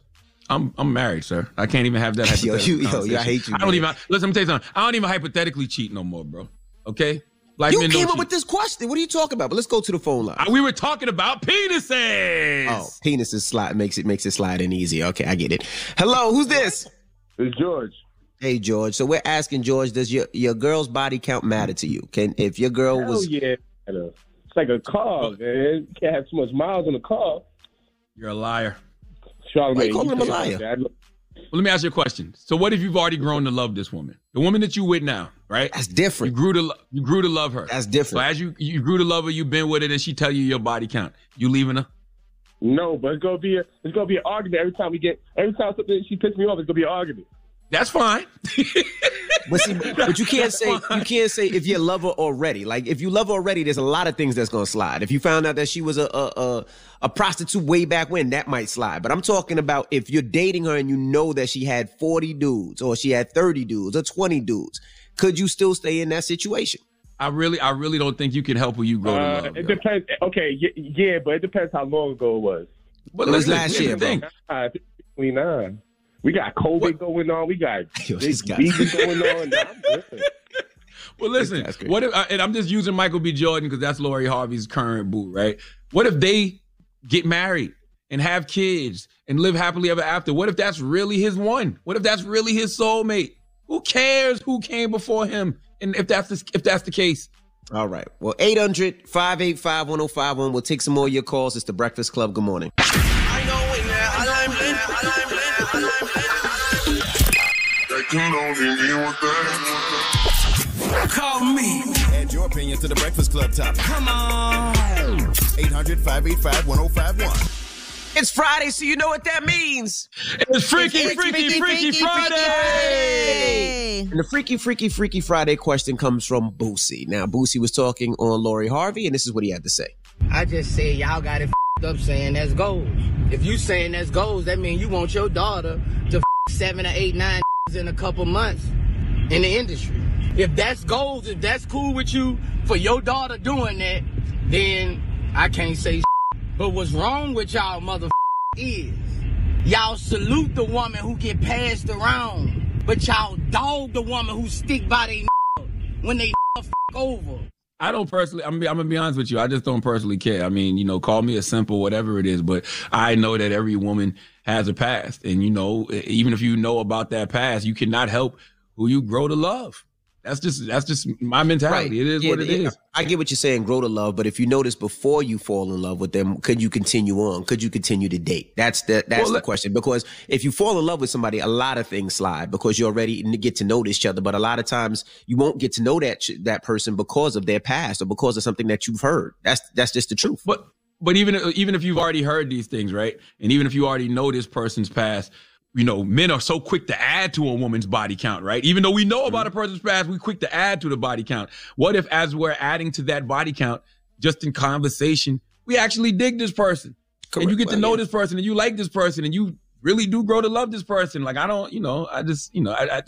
I'm I'm married, sir. I can't even have that hypothetical yo, you, conversation. Yo, yo, I hate you. I don't man. even listen. Let me tell you something. I don't even hypothetically cheat no more, bro. Okay, black you men came don't up cheat. with this question. What are you talking about? But let's go to the phone line. We were talking about penises. Oh, penises slide makes it makes it slide in easy. Okay, I get it. Hello, who's this? It's George. Hey, George. So we're asking George, does your your girl's body count matter to you? Can if your girl Hell was? Yeah, it's like a car, man. You can't have too much miles on a car. You're a liar. Wait, call him a liar. Well, let me ask you a question. So, what if you've already grown to love this woman, the woman that you with now, right? That's different. You grew to lo- you grew to love her. That's different. So, as you you grew to love her, you've been with her, and she tell you your body count. You leaving her? No, but it's gonna be a, it's gonna be an argument every time we get every time something she pisses me off. It's gonna be an argument. That's fine. But, see, but you can't say you can't say if you love her already. Like if you love her already, there's a lot of things that's gonna slide. If you found out that she was a a, a a prostitute way back when, that might slide. But I'm talking about if you're dating her and you know that she had forty dudes, or she had thirty dudes, or twenty dudes, could you still stay in that situation? I really, I really don't think you can help her. You grow uh, to love. It girl. depends. Okay, yeah, but it depends how long ago it was. But it was last year. Between nine. We got COVID what? going on. We got this going on. No, well, listen. What if? And I'm just using Michael B. Jordan because that's Lori Harvey's current boo, right? What if they get married and have kids and live happily ever after? What if that's really his one? What if that's really his soulmate? Who cares who came before him? And if that's the, if that's the case. All right. Well, eight hundred, five eight five, one oh five one. We'll take some more of your calls. It's The Breakfast Club. Good morning. I know it now. I'm in. I'm in. Call me. Add your opinion to The Breakfast Club topic. Come on. eight hundred, five eight five, one oh five one. It's Friday, so you know what that means. It's Freaky, it's freaky, freaky, freaky, freaky, freaky Friday. Friday. And the Freaky, Freaky, Freaky Friday question comes from Boosie. Now, Boosie was talking on Lori Harvey, and this is what he had to say. I just said y'all got it f***ed up saying that's goals. If you saying that's goals, that means you want your daughter to f*** seven or eight, nine in a couple months in the industry. If that's goals, if that's cool with you for your daughter doing that, then I can't say s***. But what's wrong with y'all motherfuckers is y'all salute the woman who get passed around, but y'all dog the woman who stick by they n- when they n- over. I don't personally, I'm, I'm going to be honest with you, I just don't personally care. I mean, you know, call me a simple, whatever it is, but I know that every woman has a past. And, you know, even if you know about that past, you cannot help who you grow to love. That's just that's just my mentality. Right. It is yeah, what it yeah. is. I get what you're saying, grow to love, but if you notice before you fall in love with them, could you continue on? Could you continue to date? That's the that's well, the question. Because if you fall in love with somebody, a lot of things slide because you already get to know each other. But a lot of times you won't get to know that that person because of their past or because of something that you've heard. That's that's just the truth. But but even even if you've already heard these things, right? And even if you already know this person's past. You know, men are so quick to add to a woman's body count, right? Even though we know about a person's past, we're quick to add to the body count. What if as we're adding to that body count, just in conversation, we actually dig this person? Correct. And you get well, to know yeah. this person and you like this person and you really do grow to love this person. Like, I don't, you know, I just, you know, I, I,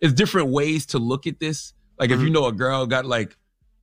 it's different ways to look at this. Like mm-hmm. if you know a girl got like,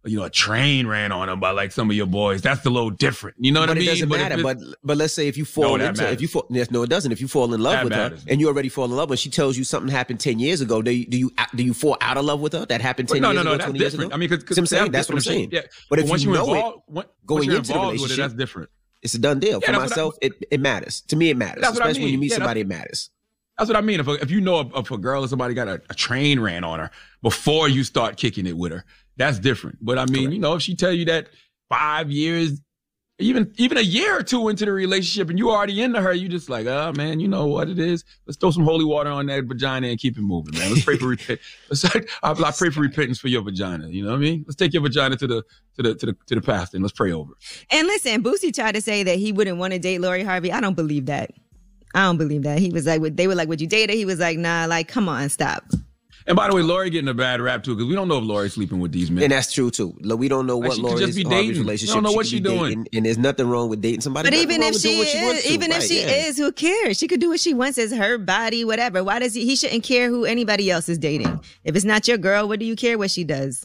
you know, a train ran on them by like some of your boys. That's a little different. You know what but I mean? It doesn't but matter. But but let's say if you fall no, into if you fall no, it doesn't. If you fall in love that with matters. her and you already fall in love, when she tells you something happened ten years ago, do you do you, do you fall out of love with her? That happened ten no, years no, no, ago, that's twenty different. years ago. I mean, because I'm saying that's, that's what I'm saying. Yeah. But if but you, you know involved, it, when, going into the relationship, it, that's different. It's a done deal. Yeah, For myself, I, it it matters. To me, it matters. Especially when you meet somebody, it matters. That's what I mean. If if you know if a girl or somebody got a train ran on her before you start kicking it with her. That's different. But I mean, Correct. you know, if she tell you that five years, even even a year or two into the relationship and you already into her, you just like, oh, man, you know what it is. Let's throw some holy water on that vagina and keep it moving, man. Let's pray for repentance. I, I pray for repentance for your vagina. You know what I mean? Let's take your vagina to the to the to the to the pastor and let's pray over it. And listen, Boosie tried to say that he wouldn't want to date Lori Harvey. I don't believe that. I don't believe that. He was like, they were like, would you date her? He was like, nah, like, come on, stop. And by the way, Lori getting a bad rap, too, because we don't know if Lori's sleeping with these men. And that's true, too. We don't know like what Lori's Harvey's relationship. We don't know she what she's doing. Dating, and there's nothing wrong with dating somebody. But even if she is, even if she is, who cares? She could do what she wants. It's her body, whatever. Why does he? He shouldn't care who anybody else is dating. If it's not your girl, what do you care what she does?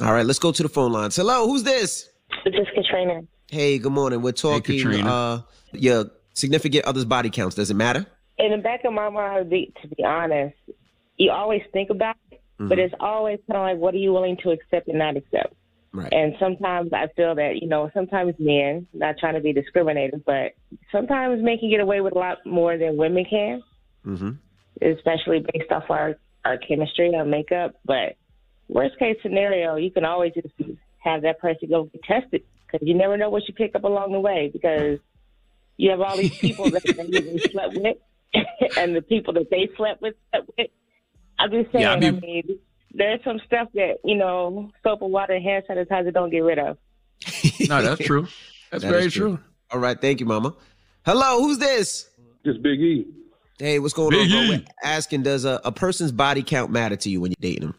All right, let's go to the phone lines. Hello, who's this? This is Katrina. Hey, good morning. We're talking. Hey, Katrina. Uh, your significant other's body counts. Does it matter? In the back of my mind, to be honest. You always think about it, mm-hmm. but it's always kind of like, what are you willing to accept and not accept? Right. And sometimes I feel that, you know, sometimes men, not trying to be discriminative, but sometimes men can get away with a lot more than women can, mm-hmm. especially based off our, our chemistry, our makeup. But worst case scenario, you can always just have that person go get tested because you never know what you pick up along the way because you have all these people that they slept with and the people that they slept with slept with. I'm just saying, yeah, I, mean, I mean, there's some stuff that, you know, soap and water and hand sanitizer don't get rid of. No, that's true. That's that very true. true. All right. Thank you, Mama. Hello. Who's this? This Big E. Hey, what's going Big on? E. Bro? We're asking, does a, a person's body count matter to you when you're dating them?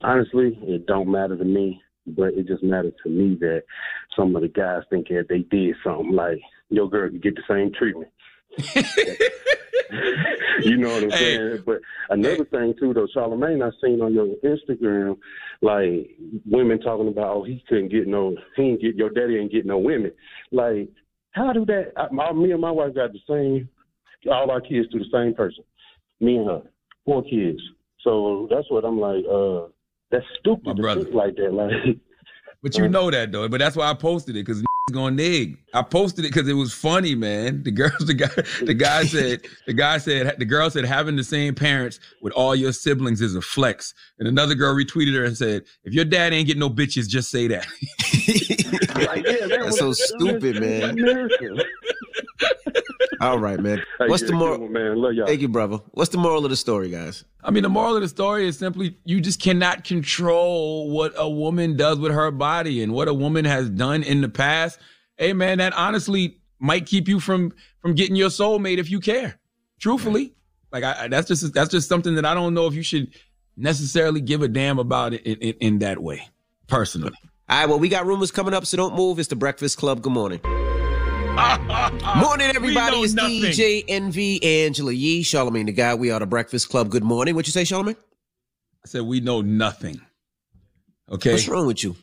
Honestly, it don't matter to me, but it just matters to me that some of the guys think that they did something like your girl could get the same treatment. You know what I'm saying? Hey. But another thing, too, though, Charlamagne, I seen on your Instagram, like, women talking about, oh, he couldn't get no, he ain't get, your daddy ain't get no women. Like, how do that, I, my, me and my wife got the same, all our kids to the same person. Me and her, four kids. So that's what I'm like, uh, that's stupid my to brother. Think like that. Like, but you um, know that, though. But that's why I posted it, because gonna nig. I posted it because it was funny, man. The girls, the guy, the guy said, the guy said, the girl said, having the same parents with all your siblings is a flex. And another girl retweeted her and said, if your dad ain't getting no bitches, just say that. Like, yeah, that that's so that stupid, man. All right, man. What's the moral? Thank you, brother. What's the moral of the story, guys? I mean, the moral of the story is simply you just cannot control what a woman does with her body and what a woman has done in the past. Hey, man, that honestly might keep you from from getting your soulmate if you care. Truthfully, like I, that's just that's just something that I don't know if you should necessarily give a damn about it in, in, in that way, personally. All right, well, we got rumors coming up, so don't move. It's The Breakfast Club. Good morning. Morning, everybody. It's nothing. D J Envy, Angela Yee, Charlamagne Tha God. We are The Breakfast Club. Good morning. What'd you say, Charlamagne? I said we know nothing. Okay. What's wrong with you?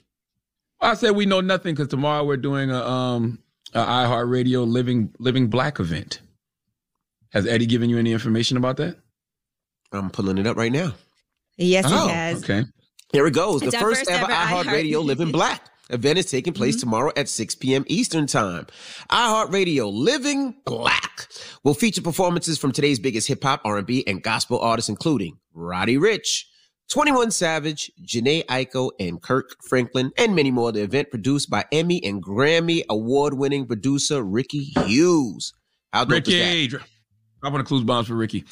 I said we know nothing because tomorrow we're doing a, um, a iHeartRadio Living Living Black event. Has Eddie given you any information about that? I'm pulling it up right now. Yes, oh, he has. Okay. Here it goes. The first, first ever iHeartRadio Living Black event is taking place mm-hmm. tomorrow at six p.m. Eastern Time. iHeartRadio Living Black will feature performances from today's biggest hip-hop, R and B, and gospel artists, including Roddy Ricch, twenty-one Savage, Jhené Aiko, and Kirk Franklin, and many more. The event produced by Emmy and Grammy award-winning producer Ricky Hughes. How dope Ricky, is that? I'm going to clues bombs for Ricky.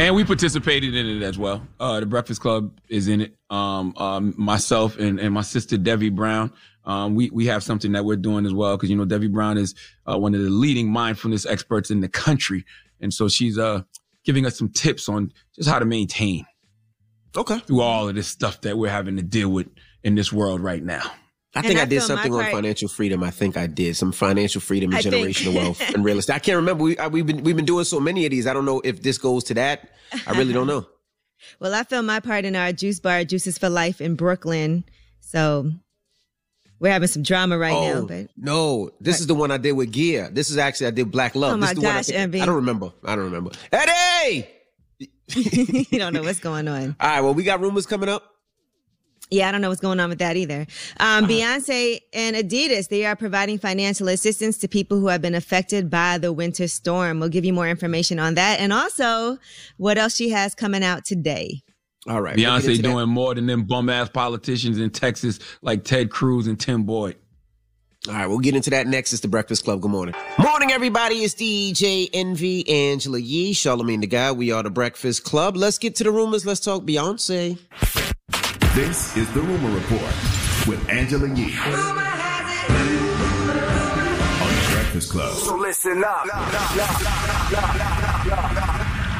And we participated in it as well. Uh, the Breakfast Club is in it. Um, um, myself and, and my sister, Debbie Brown, um, we, we have something that we're doing as well. Because, you know, Debbie Brown is uh, one of the leading mindfulness experts in the country. And so she's uh, giving us some tips on just how to maintain. Okay. Through all of this stuff that we're having to deal with in this world right now. I think I, I did something on financial freedom. I think I did some financial freedom and I generational wealth and real estate. I can't remember. We, I, we've been we've been doing so many of these. I don't know if this goes to that. I really don't know. Well, I feel my part in our juice bar, Juices for Life in Brooklyn. So we're having some drama right oh, now. But no, this what? is the one I did with Gear. This is actually I did Black Love. Oh my this is the gosh, one I, did, I don't remember. I don't remember. Eddie, you don't know what's going on. All right. Well, we got rumors coming up. Yeah, I don't know what's going on with that either. Um, uh-huh. Beyonce and Adidas, they are providing financial assistance to people who have been affected by the winter storm. We'll give you more information on that. And also, what else she has coming out today. All right. Beyonce doing more than them bum-ass politicians in Texas like Ted Cruz and Tim Boyd. All right, we'll get into that next. It's The Breakfast Club. Good morning. Morning, everybody. It's D J Envy, Angela Yee, Charlamagne Tha God. We are The Breakfast Club. Let's get to the rumors. Let's talk Beyonce. This is The Rumor Report with Angela Yee on The Breakfast Club. So listen up.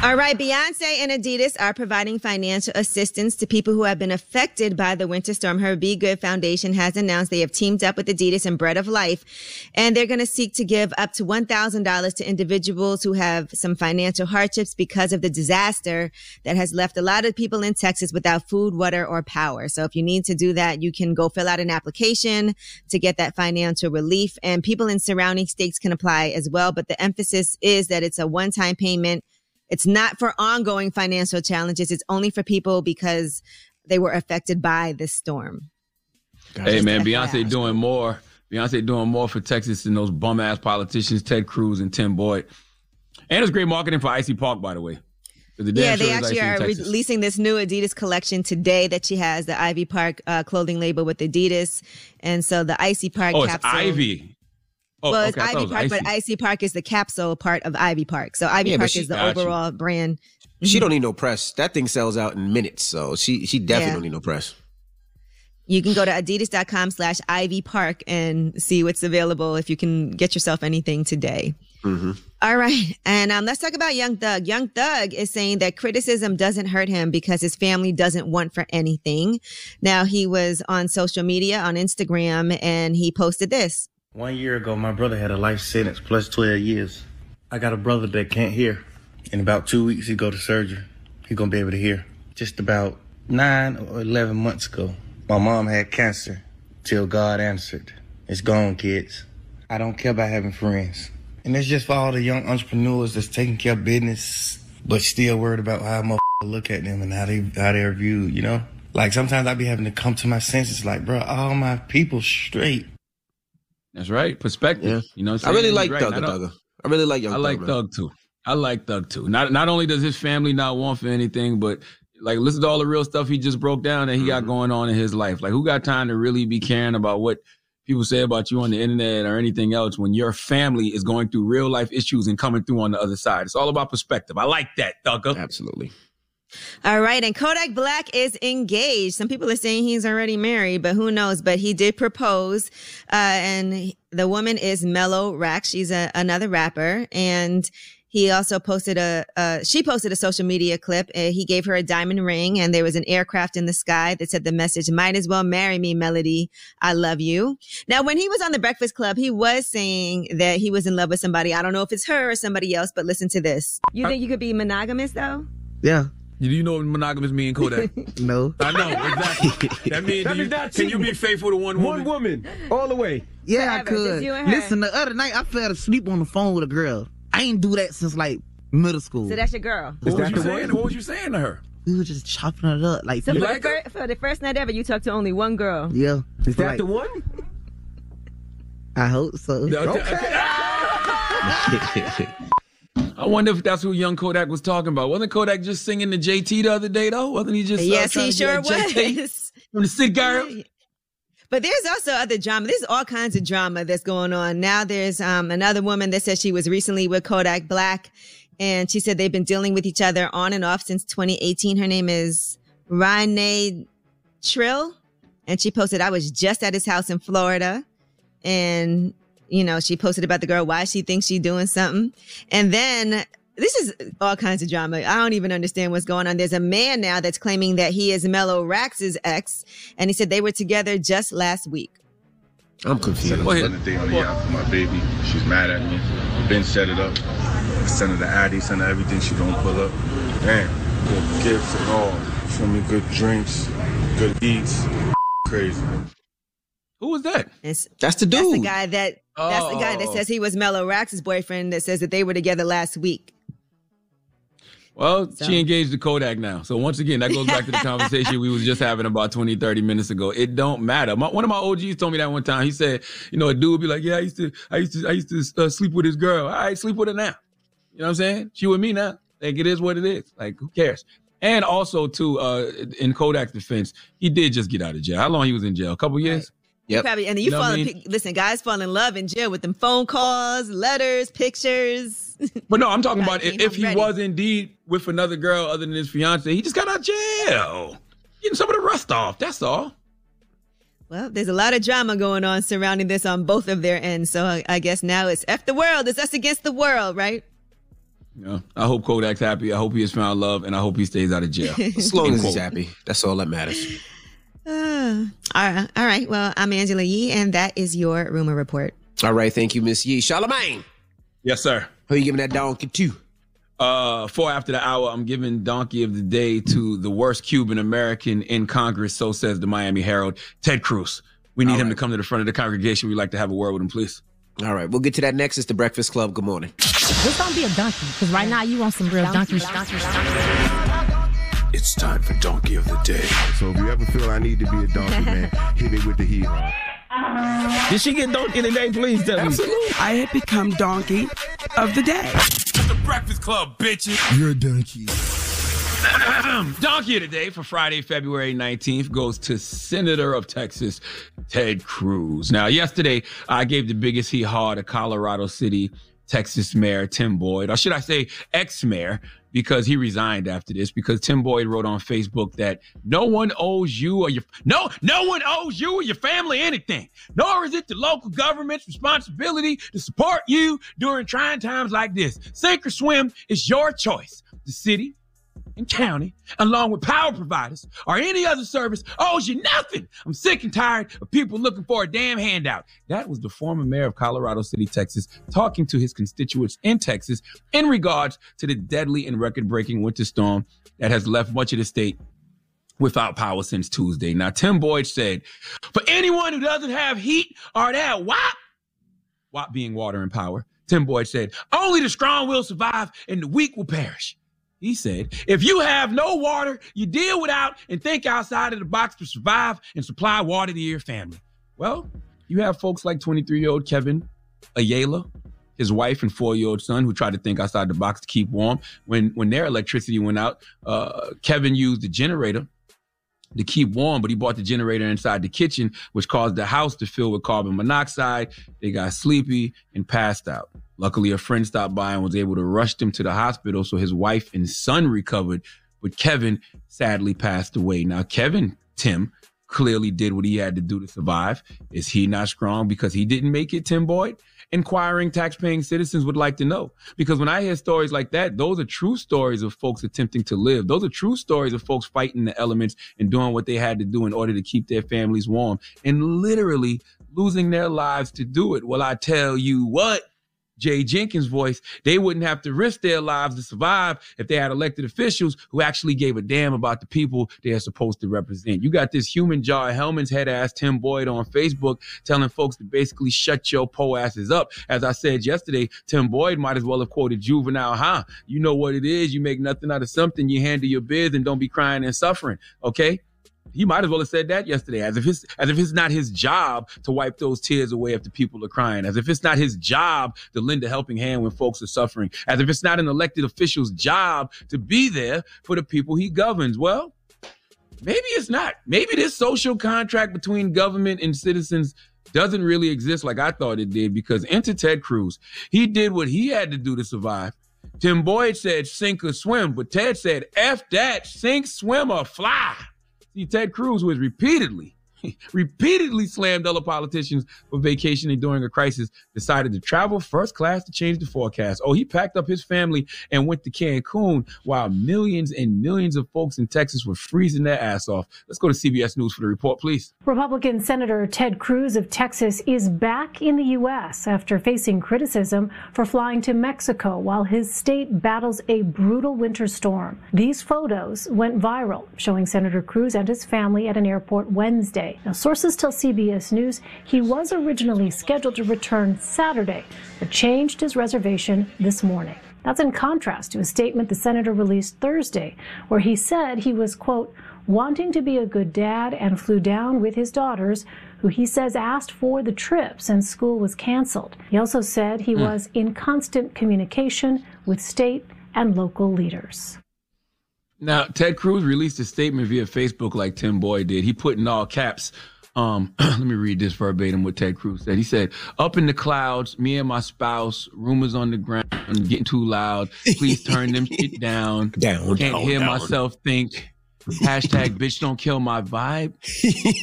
All right, Beyonce and Adidas are providing financial assistance to people who have been affected by the winter storm. Her Be Good Foundation has announced they have teamed up with Adidas and Bread of Life, and they're going to seek to give up to one thousand dollars to individuals who have some financial hardships because of the disaster that has left a lot of people in Texas without food, water, or power. So if you need to do that, you can go fill out an application to get that financial relief, and people in surrounding states can apply as well. But the emphasis is that it's a one-time payment. It's not for ongoing financial challenges. It's only for people because they were affected by this storm. Gotcha. Hey, man, Beyonce doing more. Beyonce doing more for Texas than those bum-ass politicians, Ted Cruz and Tim Boyd. And it's great marketing for Ivy Park, by the way. The yeah, they actually are releasing this new Adidas collection today that she has, the Ivy Park uh, clothing label with Adidas. And so the Ivy Park oh, capsule. Oh, it's Ivy. Oh, well, it's okay. Ivy Park, but Icy Park is the capsule part of Ivy Park. So Ivy yeah, Park she, is the overall you. brand. Mm-hmm. She don't need no press. That thing sells out in minutes. So she she definitely yeah. don't need no press. You can go to adidas.com slash Ivy Park and see what's available if you can get yourself anything today. Mm-hmm. All right. And um, let's talk about Young Thug. Young Thug is saying that criticism doesn't hurt him because his family doesn't want for anything. Now, he was on social media, on Instagram, and he posted this. One year ago, my brother had a life sentence plus twelve years. I got a brother that can't hear. In about two weeks, he go to surgery. He gonna be able to hear. Just about nine or eleven months ago, my mom had cancer till God answered. It's gone, kids. I don't care about having friends. And it's just for all the young entrepreneurs that's taking care of business, but still worried about how motherfuckers look at them and how they how they're viewed, you know? Like sometimes I be having to come to my senses like, bro, all my people straight. That's right. Perspective. Yeah. You know what I'm saying? I really like right. Thug I, Thugger. I really like Young I Thug. I like man. Thug too. I like Thug too. Not not only does his family not want for anything, but like listen to all the real stuff he just broke down that he mm-hmm. got going on in his life. Like who got time to really be caring about what people say about you on the internet or anything else when your family is going through real life issues and coming through on the other side? It's all about perspective. I like that, Thugger. Absolutely. All right. And Kodak Black is engaged. Some people are saying he's already married, but who knows? But he did propose. Uh, and the woman is Mello Rack. She's a, another rapper. And he also posted a, uh, she posted a social media clip. Uh, he gave her a diamond ring and there was an aircraft in the sky that said the message, might as well marry me, Melody. I love you. Now, when he was on The Breakfast Club, he was saying that he was in love with somebody. I don't know if it's her or somebody else, but listen to this. You think you could be monogamous though? Yeah. Do you know what monogamous means, Kodak? No. I know, exactly. That means that you, not can you be faithful to one woman? One woman, all the way. Yeah, forever. I could. Listen, the other night I fell asleep on the phone with a girl. I ain't do that since, like, middle school. So that's your girl? What, was, that you saying, what was you saying to her? We were just chopping it up. Like, so for, like the fir- for the first night ever, you talked to only one girl? Yeah. Is that like, the one? I hope so. No, okay. okay. I wonder if that's who young Kodak was talking about. Wasn't Kodak just singing to J T the other day, though? Wasn't he just yes, uh, he sure was. J T from the City Girl? But there's also other drama. There's all kinds of drama that's going on. Now there's um, another woman that said she was recently with Kodak Black, and she said they've been dealing with each other on and off since twenty eighteen. Her name is Renee Trill, and she posted, I was just at his house in Florida, and... You know, she posted about the girl, why she thinks she's doing something. And then this is all kinds of drama. I don't even understand what's going on. There's a man now that's claiming that he is Mello Rax's ex. And he said they were together just last week. I'm confused. I sent a thing on the yacht for my baby. She's mad at me. Ben set it up. I sent her the Addy, sent her everything. She don't pull up. Damn. Good gifts and all. Show me good drinks, good eats. Crazy. Who was that? It's, that's the dude. That's the guy that... That's oh. the guy that says he was Mello Rax's boyfriend that says that they were together last week. Well, so. She engaged to Kodak now. So once again, that goes back to the conversation we was just having about twenty, thirty minutes ago. It don't matter. My, one of my O Gs told me that one time. He said, you know, a dude would be like, yeah, I used to I used to, I used to uh, sleep with his girl. All right, sleep with her now. You know what I'm saying? She with me now. Like, it is what it is. Like, who cares? And also, too, uh, in Kodak's defense, he did just get out of jail. How long he was in jail? A couple years? Right. Yep. Probably, and you, you know fall. I mean? Listen, guys fall in love in jail with them phone calls, letters, pictures. But no, I'm talking about if, if he ready. was indeed with another girl other than his fiance, he just got out of jail, getting some of the rust off. That's all. Well, there's a lot of drama going on surrounding this on both of their ends. So I, I guess now it's F the world. It's us against the world, right? Yeah. I hope Kodak's happy. I hope he has found love, and I hope he stays out of jail. As long as he's happy, that's all that matters. Uh, all right. All right. Well, I'm Angela Yee, and that is your rumor report. All right. Thank you, Miss Yee. Charlamagne. Yes, sir. Who are you giving that donkey to? Uh, four after the hour, I'm giving donkey of the day to the worst Cuban American in Congress, so says the Miami Herald, Ted Cruz. We need all him right. to come to the front of the congregation. We'd like to have a word with him, please. All right. We'll get to that next. It's The Breakfast Club. Good morning. Just don't be a donkey, because right now you want some real donkey. donkey, donkey, donkey. It's time for Donkey of the Day. So if you ever feel I need to be a donkey, man, hit me with the heat. Did she get donkey today? Please tell Absolutely. me. I have become Donkey of the Day. It's The Breakfast Club, bitches. You're a donkey. Donkey of the Day for Friday, February nineteenth goes to Senator of Texas, Ted Cruz. Now, yesterday, I gave the biggest hee-haw to Colorado City, Texas Mayor Tim Boyd, or should I say ex-mayor, because he resigned after this, because Tim Boyd wrote on Facebook that no one owes you or your no, no one owes you or your family anything, nor is it the local government's responsibility to support you during trying times like this. Sink or swim is your choice. The city and county, along with power providers or any other service, owes you nothing. I'm sick and tired of people looking for a damn handout. That was the former mayor of Colorado City, Texas, talking to his constituents in Texas in regards to the deadly and record-breaking winter storm that has left much of the state without power since Tuesday. Now, Tim Boyd said, for anyone who doesn't have heat or that W A P, W A P being water and power, Tim Boyd said, only the strong will survive and the weak will perish. He said, if you have no water, you deal without and think outside of the box to survive and supply water to your family. Well, You have folks like twenty-three-year-old Kevin Ayala, his wife and four-year-old son, who tried to think outside the box to keep warm. When when their electricity went out, uh, Kevin used the generator to keep warm, but he brought the generator inside the kitchen, which caused the house to fill with carbon monoxide. They got sleepy and passed out. Luckily, a friend stopped by and was able to rush them to the hospital, so his wife and son recovered, but Kevin sadly passed away. Now, Kevin, Tim, clearly did what he had to do to survive. Is he not strong because he didn't make it, Tim Boyd? Inquiring taxpaying citizens would like to know. Because when I hear stories like that, those are true stories of folks attempting to live. Those are true stories of folks fighting the elements and doing what they had to do in order to keep their families warm and literally losing their lives to do it. Well, I tell you what, Jay Jenkins' voice, they wouldn't have to risk their lives to survive if they had elected officials who actually gave a damn about the people they are supposed to represent. You got this human jar Hellman's head ass Tim Boyd on Facebook telling folks to basically shut your po asses up. As I said yesterday, Tim Boyd might as well have quoted Juvenile, huh? You know what it is. You make nothing out of something. You handle your biz and don't be crying and suffering. Okay? He might as well have said that yesterday, as if it's as if it's not his job to wipe those tears away if the people are crying, as if it's not his job to lend a helping hand when folks are suffering, as if it's not an elected official's job to be there for the people he governs. Well, maybe it's not. Maybe this social contract between government and citizens doesn't really exist like I thought it did, because enter Ted Cruz. He did what he had to do to survive. Tim Boyd said sink or swim, but Ted said, F that, sink, swim, or fly. Ted Cruz, who has repeatedly, repeatedly slammed other politicians for vacationing during a crisis, decided to travel first class to change the forecast. Oh, he packed up his family and went to Cancun while millions and millions of folks in Texas were freezing their ass off. Let's go to C B S News for the report, please. Republican Senator Ted Cruz of Texas is back in the U S after facing criticism for flying to Mexico while his state battles a brutal winter storm. These photos went viral, showing Senator Cruz and his family at an airport Wednesday. Now, sources tell C B S News he was originally scheduled to return Saturday, but changed his reservation this morning. That's in contrast to a statement the senator released Thursday, where he said he was, quote, wanting to be a good dad and flew down with his daughters, who he says asked for the trip since school was canceled. He also said he mm. was in constant communication with state and local leaders. Now, Ted Cruz released a statement via Facebook like Tim Boyd did. He put in all caps. Um, let me read this verbatim what Ted Cruz said. He said, up in the clouds, me and my spouse, rumors on the ground, getting too loud. Please turn them shit down. down Can't down, hear down. myself think. Hashtag bitch don't kill my vibe.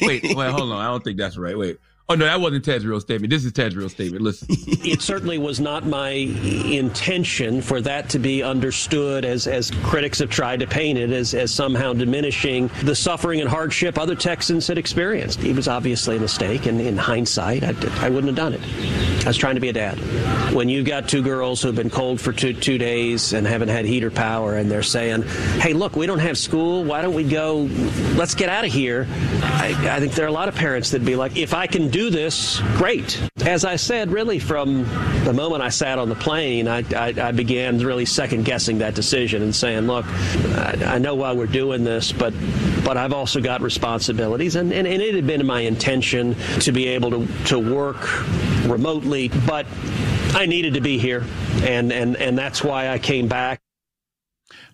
Wait, wait, hold on. I don't think that's right. Wait. Oh, no, that wasn't Ted's real statement. This is Ted's real statement. Listen. It certainly was not my intention for that to be understood as, as critics have tried to paint it, as, as somehow diminishing the suffering and hardship other Texans had experienced. It was obviously a mistake, and in hindsight, I, I wouldn't have done it. I was trying to be a dad. When you've got two girls who've been cold for two, two days and haven't had heat or power, and they're saying, hey, look, we don't have school. Why don't we go? Let's get out of here. I, I think there are a lot of parents that'd be like, if I can do do this, great. As I said, really from the moment I sat on the plane, I, I, I began really second guessing that decision and saying, look, I, I know why we're doing this, but but I've also got responsibilities. And, and, and it had been my intention to be able to, to work remotely, but I needed to be here. And, and, and that's why I came back.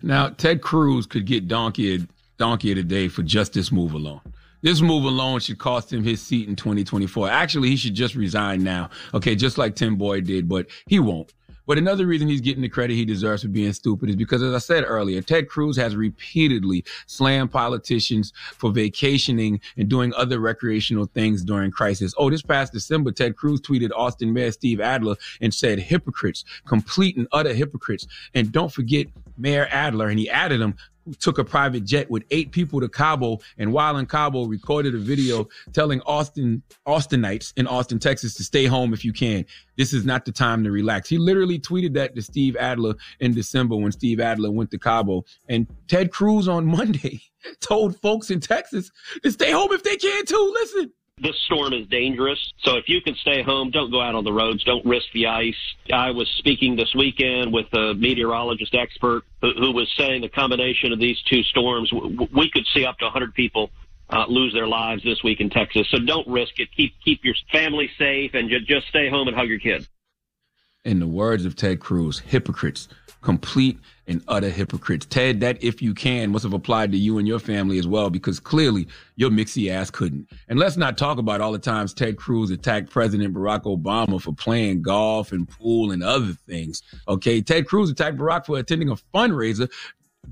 Now, Ted Cruz could get donkeyed, donkeyed today for just this move alone. This move alone should cost him his seat in twenty twenty-four. Actually, he should just resign now. Okay, just like Tim Boyd did, but he won't. But another reason he's getting the credit he deserves for being stupid is because, as I said earlier, Ted Cruz has repeatedly slammed politicians for vacationing and doing other recreational things during crisis. Oh, this past December, Ted Cruz tweeted Austin Mayor Steve Adler and said, hypocrites, complete and utter hypocrites. And don't forget Mayor Adler, and he added him, who took a private jet with eight people to Cabo, and while in Cabo recorded a video telling Austin Austinites in Austin, Texas to stay home if you can. This is not the time to relax. He literally tweeted that to Steve Adler in December when Steve Adler went to Cabo. And Ted Cruz on Monday told folks in Texas to stay home if they can too. Listen. This storm is dangerous, so if you can stay home, don't go out on the roads, don't risk the ice. I was speaking this weekend with a meteorologist expert who, who was saying the combination of these two storms, w- we could see up to one hundred people uh, lose their lives this week in Texas. So don't risk it. Keep keep your family safe and ju- just stay home and hug your kids. In the words of Ted Cruz, hypocrites, complete and utter hypocrites. Ted, that if you can must have applied to you and your family as well, because clearly your mixy ass couldn't. And let's not talk about all the times Ted Cruz attacked President Barack Obama for playing golf and pool and other things. Okay, Ted Cruz attacked Barack for attending a fundraiser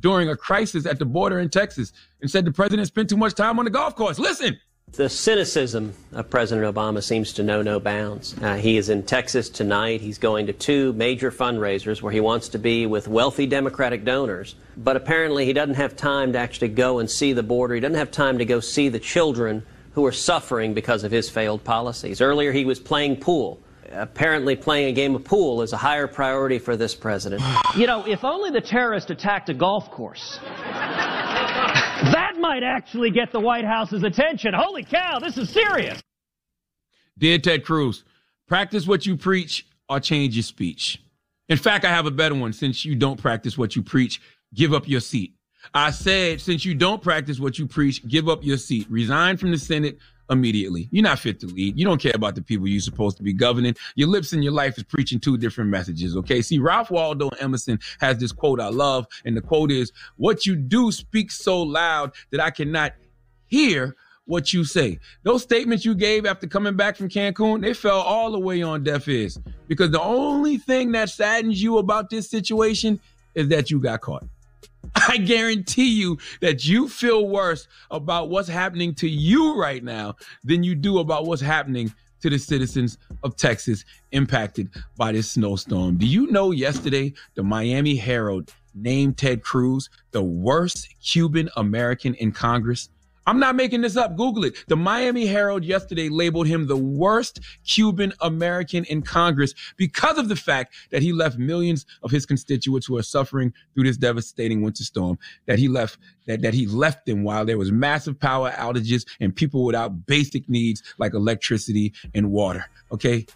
during a crisis at the border in Texas and said the president spent too much time on the golf course. Listen. The cynicism of President Obama seems to know no bounds. Uh, he is in Texas tonight. He's going to two major fundraisers where he wants to be with wealthy Democratic donors. But apparently he doesn't have time to actually go and see the border. He doesn't have time to go see the children who are suffering because of his failed policies. Earlier he was playing pool. Apparently playing a game of pool is a higher priority for this president. You know, if only the terrorist attacked a golf course. That might actually get the White House's attention. Holy cow, this is serious. Dear Ted Cruz, practice what you preach or change your speech. In fact, I have a better one. Since you don't practice what you preach, give up your seat. I said, since you don't practice what you preach, give up your seat. Resign from the Senate immediately. You're not fit to lead. You don't care about the people you're supposed to be governing. Your lips and your life is preaching two different messages, okay? See, Ralph Waldo Emerson has this quote I love, and the quote is, "What you do speaks so loud that I cannot hear what you say." Those statements you gave after coming back from Cancun, they fell all the way on deaf ears, because the only thing that saddens you about this situation is that you got caught. I guarantee you that you feel worse about what's happening to you right now than you do about what's happening to the citizens of Texas impacted by this snowstorm. Do you know yesterday the Miami Herald named Ted Cruz the worst Cuban American in Congress? I'm not making this up. Google it. The Miami Herald yesterday labeled him the worst Cuban American in Congress because of the fact that he left millions of his constituents who are suffering through this devastating winter storm, that he left that, that he left them while there was massive power outages and people without basic needs like electricity and water. Okay,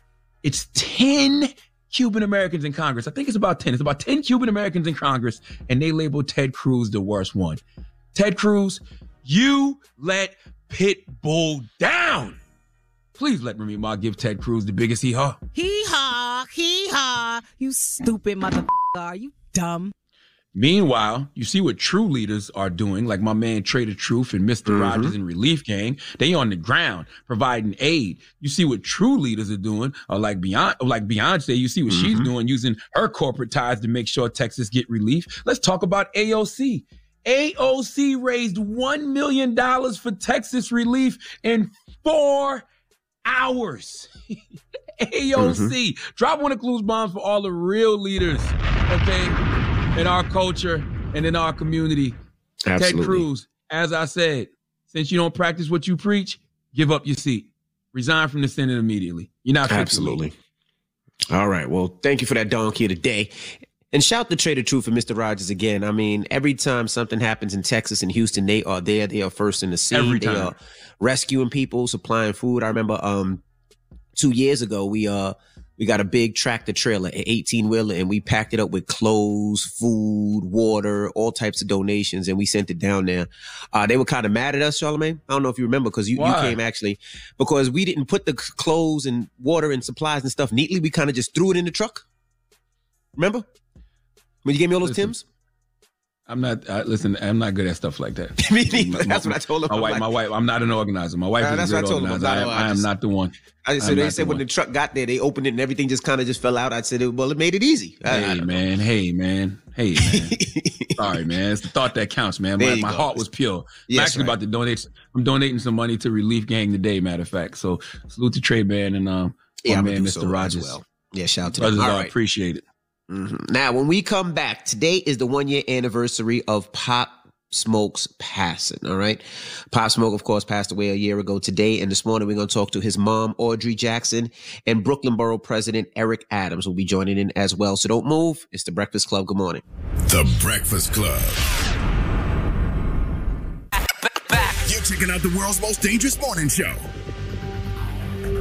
it's ten Cuban Americans in Congress. I think it's about ten. It's about ten Cuban Americans in Congress, and they labeled Ted Cruz the worst one. Ted Cruz, you let Pitbull down. Please let Remy Ma give Ted Cruz the biggest hee-haw. Hee-haw, hee-haw. You stupid motherfucker. Are you dumb? Meanwhile, you see what true leaders are doing, like my man Trae Tha Truth and Mister Mm-hmm. Rogers and Relief Gang. They on the ground providing aid. You see what true leaders are doing, or like Beyonce, or like Beyonce, you see what mm-hmm. she's doing, using her corporate ties to make sure Texas get relief. Let's talk about A O C. A O C raised one million dollars for Texas relief in four hours. A O C. Mm-hmm. Drop one of Clues bombs for all the real leaders, okay, in our culture and in our community. Absolutely. Ted Cruz, as I said, since you don't practice what you preach, give up your seat. Resign from the Senate immediately. You're not fit. Absolutely. All right. Well, thank you for that donkey today. And shout the Trae Tha Truth for Mister Rogers again. I mean, every time something happens in Texas and Houston, they are there. They are first in the scene. They are rescuing people, supplying food. I remember um, two years ago, we uh we got a big tractor trailer, an eighteen-wheeler, and we packed it up with clothes, food, water, all types of donations, and we sent it down there. Uh, they were kind of mad at us, Charlamagne. I don't know if you remember, because you, you came actually, because we didn't put the clothes and water and supplies and stuff neatly. We kind of just threw it in the truck. Remember? When you gave me all those listen, Timbs? I'm not, uh, listen, I'm not good at stuff like that. Me neither. That's my, what I told him. My wife, like, my wife, I'm not an organizer. My wife uh, is a great organizer. I, I, I, I just, am not the one. I just, so they said the when one. the truck got there, they opened it and everything just kind of just fell out. I said, well, it made it easy. I, hey, I man, hey, man, hey, man, hey, man. Sorry, man. It's the thought that counts, man. My, my heart was pure. Yes, I'm actually right. about to donate. I'm donating some money to Relief Gang today, matter of fact. So salute to Trae, man, and um, yeah, my man, Mister So Rogers. Well. Yeah, shout out to Brothers, I appreciate it. Mm-hmm. Now, when we come back, today is the one year anniversary of Pop Smoke's passing. All right. Pop Smoke, of course, passed away a year ago today. And this morning, we're going to talk to his mom, Audrey Jackson, and Brooklyn Borough President Eric Adams will be joining in as well. So don't move. It's The Breakfast Club. Good morning. The Breakfast Club. Back, back. You're checking out the world's most dangerous morning show.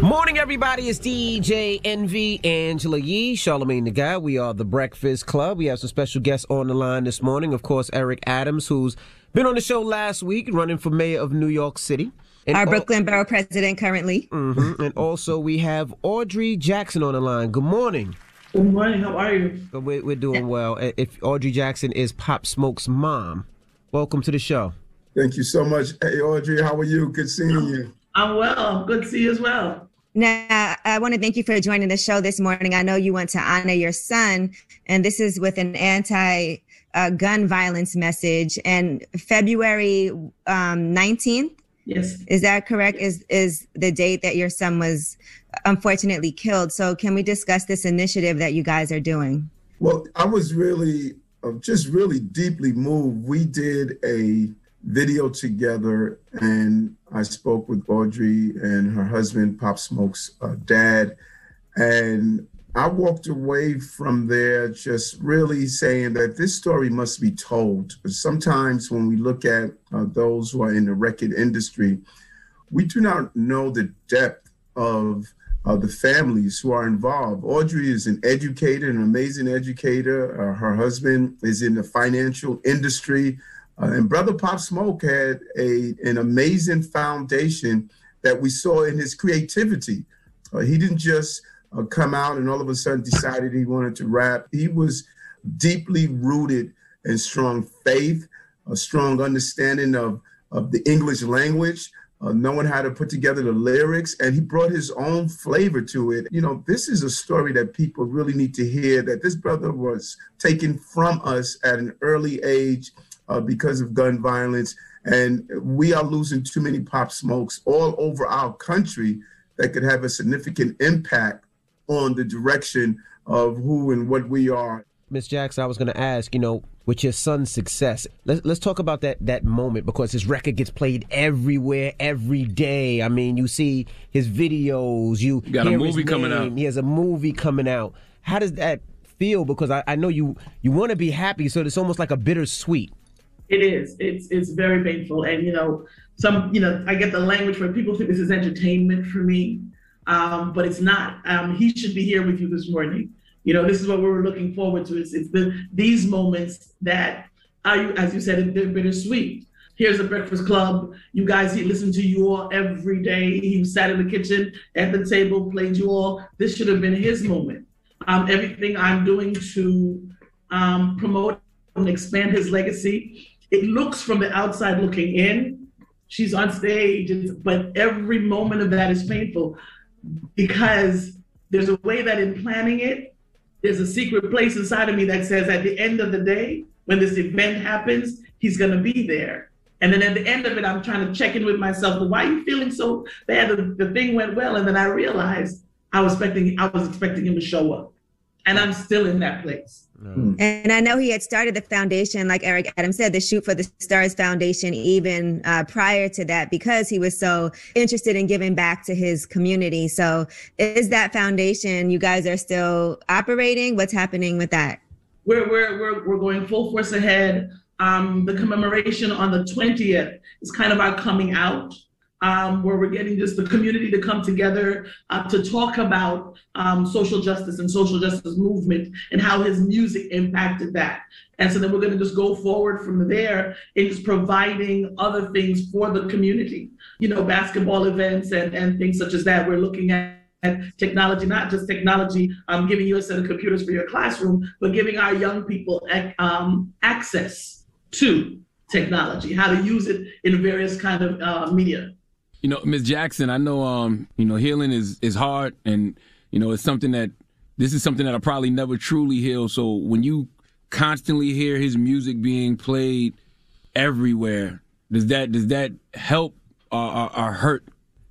Morning, everybody. It's D J Envy, Angela Yee, Charlamagne Tha God. We are The Breakfast Club. We have some special guests on the line this morning. Of course, Eric Adams, who's Been on the show last week, running for mayor of New York City. And Our al- Brooklyn Borough president currently. Mm-hmm. And also we have Audrey Jackson on the line. Good morning. Good morning. How are you? We're, we're doing well. If Audrey Jackson is Pop Smoke's mom. Welcome to the show. Thank you so much. Hey, Audrey, how are you? Good seeing you. I'm well. Good to see you as well. Now, I want to thank you for joining the show this morning. I know you want to honor your son, and this is with an anti- Uh, gun violence message, and February um, nineteenth. Yes, is that correct? Is is the date that your son was unfortunately killed? So, can we discuss this initiative that you guys are doing? Well, I was really, uh, just really deeply moved. We did a video together, and I spoke with Audrey and her husband, Pop Smoke's uh, dad, and I walked away from there just really saying that this story must be told. Sometimes when we look at uh, those who are in the record industry, we do not know the depth of uh, the families who are involved. Audrey is an educator, an amazing educator. Uh, her husband is in the financial industry. Uh, and Brother Pop Smoke had a, an amazing foundation that we saw in his creativity. Uh, he didn't just come out and all of a sudden decided he wanted to rap. He was deeply rooted in strong faith, a strong understanding of, of the English language, uh, knowing how to put together the lyrics, and he brought his own flavor to it. You know, this is a story that people really need to hear, that this brother was taken from us at an early age uh, because of gun violence, and we are losing too many Pop Smokes all over our country that could have a significant impact on the direction of who and what we are. Miz Jackson, I was going to ask, you know, with your son's success, let's let's talk about that that moment, because his record gets played everywhere, every day. I mean, you see his videos. You, you got a movie coming out. He has a movie coming out. How does that feel? Because I, I know you you want to be happy, so it's almost like a bittersweet. It is. It's it's very painful, and you know, some you know, I get the language where people think this is entertainment for me. Um, but it's not. Um, he should be here with you this morning. You know, this is what we were looking forward to. It's, it's the, these moments that, are, as you said, they're bittersweet. Here's the Breakfast Club. You guys, he listened to you all every day. He sat in the kitchen at the table, played you all. This should have been his moment. Um, everything I'm doing to um, promote and expand his legacy, it looks from the outside looking in. She's on stage, but every moment of that is painful. Because there's a way that in planning it, there's a secret place inside of me that says at the end of the day, when this event happens, he's going to be there. And then at the end of it, I'm trying to check in with myself. Well, why are you feeling so bad? The, the thing went well. And then I realized I was expecting, I was expecting him to show up. And I'm still in that place. No. And I know he had started the foundation, like Eric Adams said, the Shoot for the Stars Foundation, even uh, prior to that, because he was so interested in giving back to his community. So is that foundation, you guys are still operating? What's happening with that? We're we're we're, we're going full force ahead. Um, the commemoration on the twentieth is kind of our coming out. Um, where we're getting just the community to come together uh, to talk about um, social justice and social justice movement and how his music impacted that. And so then we're going to just go forward from there in just providing other things for the community, you know, basketball events and, and things such as that. We're looking at technology, not just technology, um, giving you a set of computers for your classroom, but giving our young people ac- um, access to technology, how to use it in various kind of uh, media. You know, Miz Jackson, I know, um, you know, healing is, is hard, and, you know, it's something that this is something that I'll probably never truly heal. So when you constantly hear his music being played everywhere, does that does that help or, or, or hurt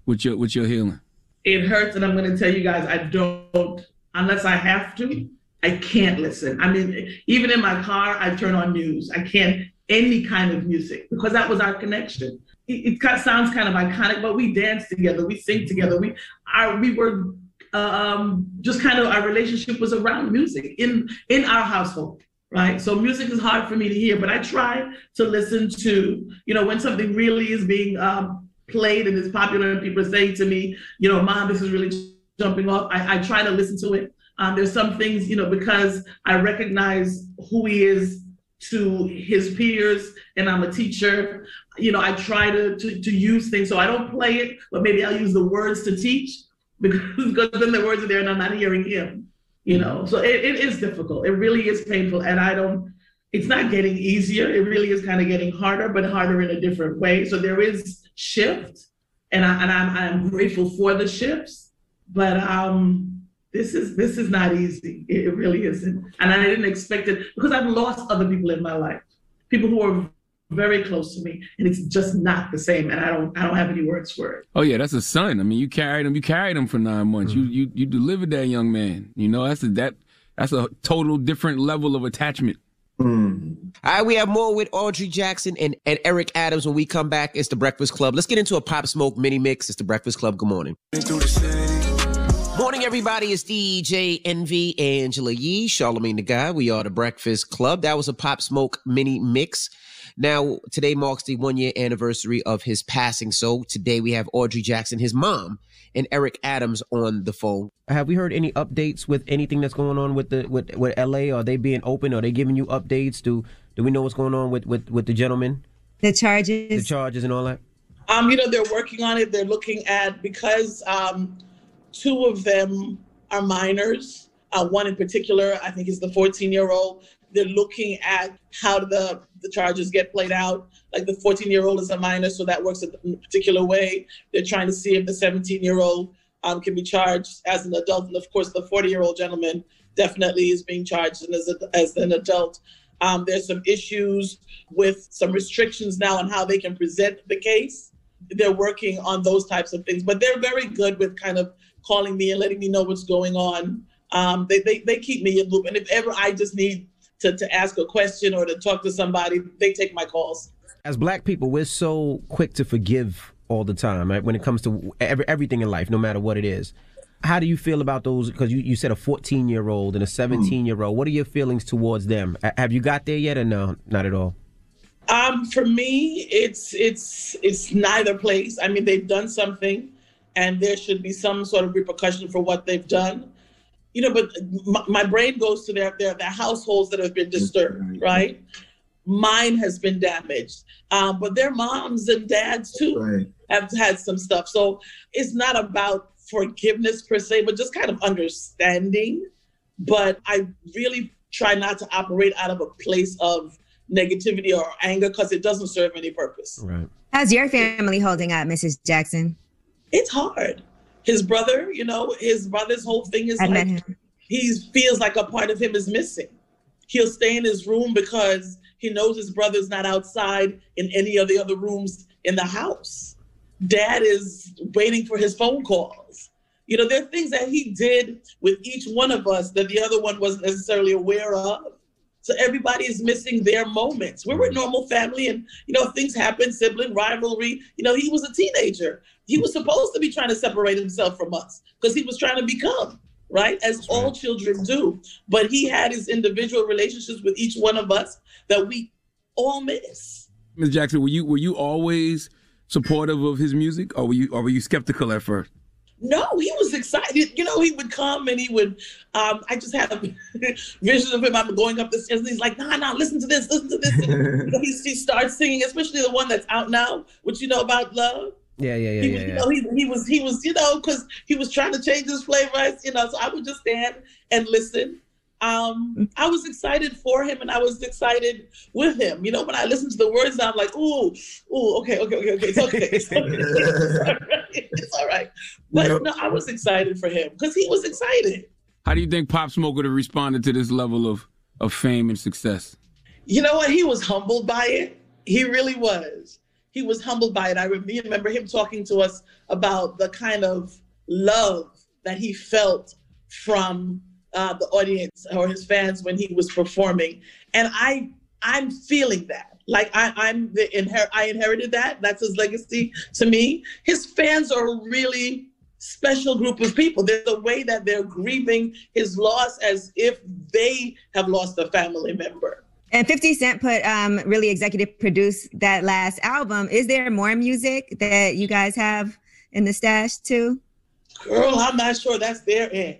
with your with your healing? It hurts. And I'm going to tell you guys, I don't unless I have to. I can't listen. I mean, even in my car, I turn on news. I can't any kind of music because that was our connection. It sounds kind of iconic, but we dance together, we sing together. We our, we were um, just kind of, our relationship was around music in, in our household, right? So music is hard for me to hear, but I try to listen to, you know, when something really is being um, played and is popular and people are saying to me, you know, Mom, this is really jumping off. I, I try to listen to it. Um, there's some things, you know, because I recognize who he is to his peers, and I'm a teacher. You know, I try to, to, to use things, so I don't play it, but maybe I'll use the words to teach, because, because then the words are there and I'm not hearing him, you know? So it, it is difficult. It really is painful. And I don't, it's not getting easier. It really is kind of getting harder, but harder in a different way. So there is shift, and, I, and I'm, I'm grateful for the shifts, but um, This is this is not easy. It really isn't. And I didn't expect it, because I've lost other people in my life, people who are very close to me, and it's just not the same. And I don't I don't have any words for it. Oh yeah, that's a son. I mean, you carried him. You carried him for nine months. Mm-hmm. You you you delivered that young man. You know, that's a, that that's a total different level of attachment. Mm. All right, we have more with Audrey Jackson and, and Eric Adams when we come back. It's The Breakfast Club. Let's get into a Pop Smoke mini mix. It's The Breakfast Club. Good morning. Morning, everybody. It's D J Envy, Angela Yee, Charlamagne Tha God. We are The Breakfast Club. That was a Pop Smoke mini mix. Now, today marks the one-year anniversary of his passing. So today we have Audrey Jackson, his mom, and Eric Adams on the phone. Have we heard any updates with anything that's going on with the with, with L A? Are they being open? Are they giving you updates? Do do we know what's going on with, with, with the gentleman? The charges. The charges and all that? Um, you know, they're working on it. They're looking at, because... Um, Two of them are minors. Uh, one in particular, I think, is the fourteen-year-old. They're looking at how the, the charges get played out. Like, the fourteen-year-old is a minor, so that works in a particular way. They're trying to see if the seventeen-year-old um, can be charged as an adult. And, of course, the forty-year-old gentleman definitely is being charged as, a, as an adult. Um, there's some issues with some restrictions now on how they can present the case. They're working on those types of things. But they're very good with kind of calling me and letting me know what's going on. Um, they, they they keep me in loop. And if ever I just need to, to ask a question or to talk to somebody, they take my calls. As Black people, we're so quick to forgive all the time, right? When it comes to every, everything in life, no matter what it is. How do you feel about those? Because you, you said a fourteen-year-old and a seventeen-year-old. What are your feelings towards them? A- have you got there yet or no? Not at all. Um, for me, it's it's it's neither place. I mean, they've done something, and there should be some sort of repercussion for what they've done. You know, but my, my brain goes to their, their, their households that have been disturbed, right? Mine has been damaged. Um, but their moms and dads, too, right, have had some stuff. So it's not about forgiveness per se, but just kind of understanding. But I really try not to operate out of a place of negativity or anger, because it doesn't serve any purpose. Right. How's your family holding up, Missus Jackson? It's hard. His brother, you know, his brother's whole thing is I like, him. He feels like a part of him is missing. He'll stay in his room because he knows his brother's not outside in any of the other rooms in the house. Dad is waiting for his phone calls. You know, there are things that he did with each one of us that the other one wasn't necessarily aware of. So everybody is missing their moments. We're a normal family, and, you know, things happen, sibling rivalry. You know, he was a teenager. He was supposed to be trying to separate himself from us because he was trying to become, right, as all children do. But he had his individual relationships with each one of us that we all miss. Miz Jackson, were you were you always supportive of his music, or were you or were you skeptical at first? No, he was excited. You know, he would come and he would, um, I just had a vision of him. I'm going up the stairs and he's like, nah, nah, listen to this, listen to this. he, he starts singing, especially the one that's out now, which you know about, Love. Yeah, yeah, yeah, he was, yeah, yeah. You know, he, he was, he was, you know, because he was trying to change his flavor, you know, so I would just stand and listen. Um, I was excited for him and I was excited with him. You know, when I listened to the words, I'm like, ooh, ooh, okay, okay, okay, okay, it's okay. It's, okay. it's, all, right. it's all right. But yep. no, I was excited for him because he was excited. How do you think Pop Smoke would have responded to this level of, of fame and success? You know what? He was humbled by it. He really was. He was humbled by it. I remember him talking to us about the kind of love that he felt from Uh, the audience or his fans when he was performing, and I, I'm feeling that. Like I, I'm the inher- I inherited that. That's his legacy to me. His fans are a really special group of people. There's a way that they're grieving his loss as if they have lost a family member. And fifty Cent put um, really executive produced that last album. Is there more music that you guys have in the stash too? Girl, I'm not sure that's their end.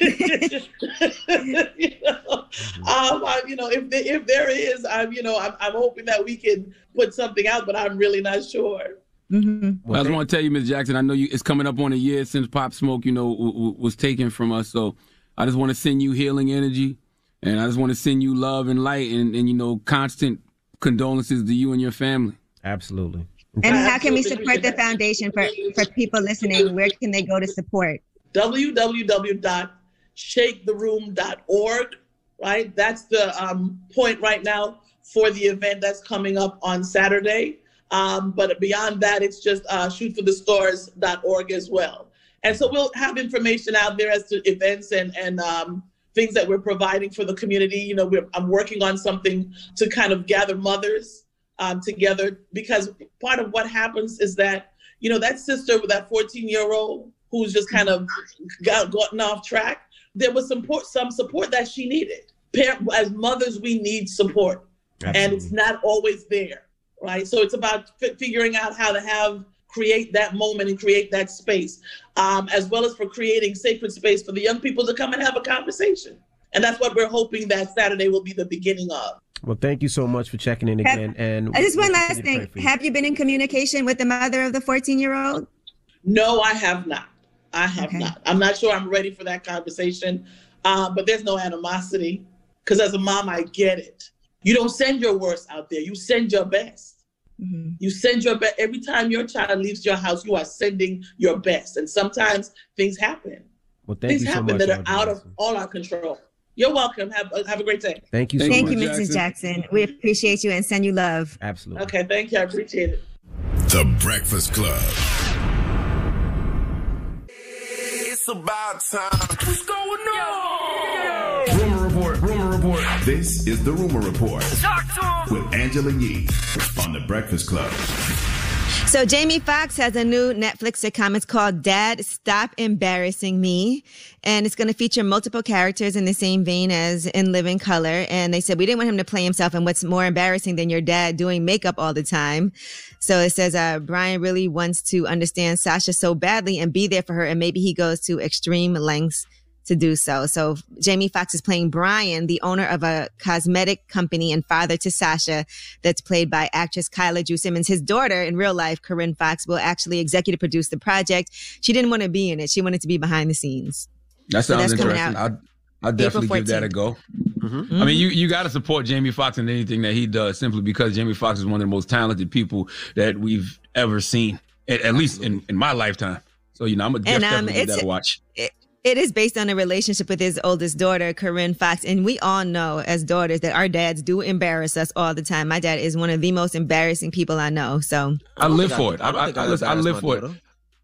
You know, um, I, you know, if there, if there is, I'm, you know, I'm, I'm hoping that we can put something out, but I'm really not sure. Mm-hmm. Well, I just want to tell you, Miz Jackson, I know you, it's coming up on a year since Pop Smoke, you know, w- w- was taken from us. So I just want to send you healing energy, and I just want to send you love and light, and, and you know, constant condolences to you and your family. Absolutely. And how can we support the foundation for, for people listening? Where can they go to support? w w w dot shake the room dot org, right? That's the um, point right now for the event that's coming up on Saturday. Um, but beyond that, it's just uh, shoot for the stars dot org as well. And so we'll have information out there as to events and, and um, things that we're providing for the community. You know, we're, I'm working on something to kind of gather mothers um, together, because part of what happens is that, you know, that sister with that fourteen-year-old who's just kind of got, gotten off track, there was some support, some support that she needed. As mothers, we need support. Absolutely. And it's not always there, right? So it's about f- figuring out how to have, create that moment and create that space, um, as well as for creating sacred space for the young people to come and have a conversation. And that's what we're hoping that Saturday will be the beginning of. Well, thank you so much for checking in again. Have, and I just one last thing. Have you been in communication with the mother of the fourteen-year-old? No, I have not. I have okay. not. I'm not sure I'm ready for that conversation, uh, but there's no animosity, because as a mom, I get it. You don't send your worst out there. You send your best. Mm-hmm. You send your best. Every time your child leaves your house, you are sending your best. And sometimes things happen. Well, thank things you so happen much, that are Audrey out Jackson. Of all our control. You're welcome. Have, have a great day. Thank you so thank much. Thank you, Missus Jackson. Jackson. We appreciate you and send you love. Absolutely. Okay, thank you. I appreciate it. The Breakfast Club. It's about time. What's going on? Yeah. Rumor Report, Rumor Report. This is the Rumor Report. Talk to him. With Angela Yee on The Breakfast Club. So Jamie Foxx has a new Netflix sitcom. It's called Dad, Stop Embarrassing Me. And it's going to feature multiple characters in the same vein as in Living Color. And they said, we didn't want him to play himself. And what's more embarrassing than your dad doing makeup all the time? So it says, uh, Brian really wants to understand Sasha so badly and be there for her. And maybe he goes to extreme lengths to do so. So Jamie Foxx is playing Brian, the owner of a cosmetic company and father to Sasha, that's played by actress Kyla Ju Simmons. His daughter in real life, Corinne Fox, will actually executive produce the project. She didn't want to be in it. She wanted to be behind the scenes. That sounds so interesting. I'll, I'll definitely give that a go. Mm-hmm. Mm-hmm. I mean, you, you got to support Jamie Foxx in anything that he does, simply because Jamie Foxx is one of the most talented people that we've ever seen, at, at least in, in my lifetime. So, you know, I'm going to definitely um, give that a watch. It, it is based on a relationship with his oldest daughter, Corinne Fox. And we all know as daughters that our dads do embarrass us all the time. My dad is one of the most embarrassing people I know. So I live for it. I, I, I, I, I live for it.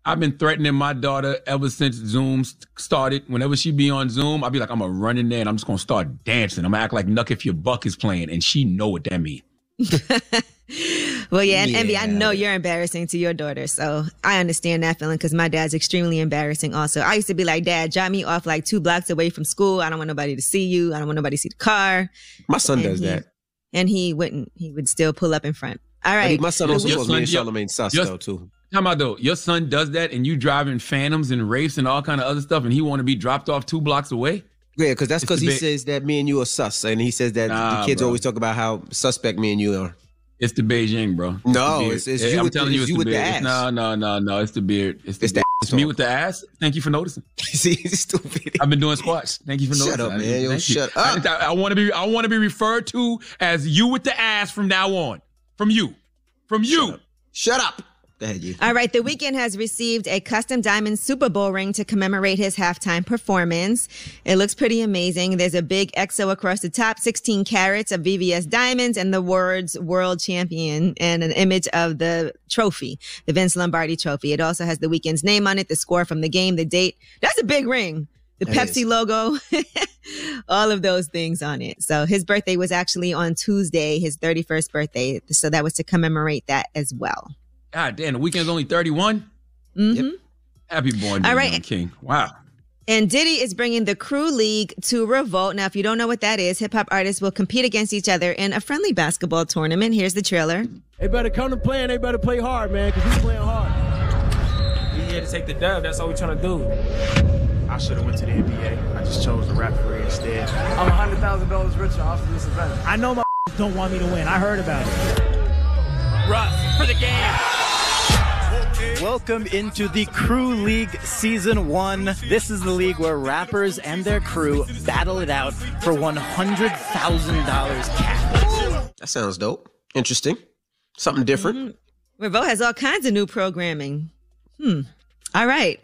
I've been threatening my daughter ever since Zoom started. Whenever she be on Zoom, I'll be like, I'm going to run in there and I'm just going to start dancing. I'm going to act like Nuck If Your Buck is playing. And she know what that means. Well, yeah, and yeah. Envy, I know you're embarrassing to your daughter. So I understand that feeling, because my dad's extremely embarrassing also. I used to be like, Dad, drop me off like two blocks away from school. I don't want nobody to see you. I don't want nobody to see the car. My son and does he, that. And he wouldn't. He would still pull up in front. All right. I mean, my son also calls me and Charlamagne Tha God too. How about though? Your son does that, and you driving Phantoms and Wraiths and all kind of other stuff, and he want to be dropped off two blocks away? Yeah, because that's because he big... says that me and you are sus, and he says that nah, the kids bro. always talk about how suspect me and you are. It's the Beijing, bro. It's no, it's, it's you I'm with, telling you, it's you the, with the ass. It's, no, no, no, no. It's the beard. It's the it's beard. The it's me with the ass. Thank you for noticing. See, it's stupid. I've been doing squats. Thank you for noticing. Shut up, man. I mean, Yo, shut you. up. I, I, I want to be. I want to be referred to as you with the ass from now on. From you. From you. Shut up. Shut up. All right. The Weeknd has received a custom diamond Super Bowl ring to commemorate his halftime performance. It looks pretty amazing. There's a big X O across the top, sixteen carats of V V S diamonds, and the words world champion and an image of the trophy, the Vince Lombardi trophy. It also has the Weeknd's name on it, the score from the game, the date. That's a big ring. The that Pepsi is. logo, all of those things on it. So his birthday was actually on Tuesday, his thirty-first birthday. So that was to commemorate that as well. God damn, the Weeknd's only thirty-one? Mm-hmm. Yep. Happy born day, right. Young King. Wow. And Diddy is bringing the Crew League to Revolt. Now, if you don't know what that is, hip-hop artists will compete against each other in a friendly basketball tournament. Here's the trailer. They better come to play, and they better play hard, man, because we're playing hard. We here to take the dub. That's all we trying to do. I should have went to the N B A. I just chose the rap career instead. I'm a hundred thousand dollars richer off of this event. I know my don't want me to win. I heard about it. Russ for the game. Welcome into the Crew League Season One. This is the league where rappers and their crew battle it out for one hundred thousand dollars cash. That sounds dope. Interesting. Something different. Mm-hmm. Revo has all kinds of new programming. Hmm. All right.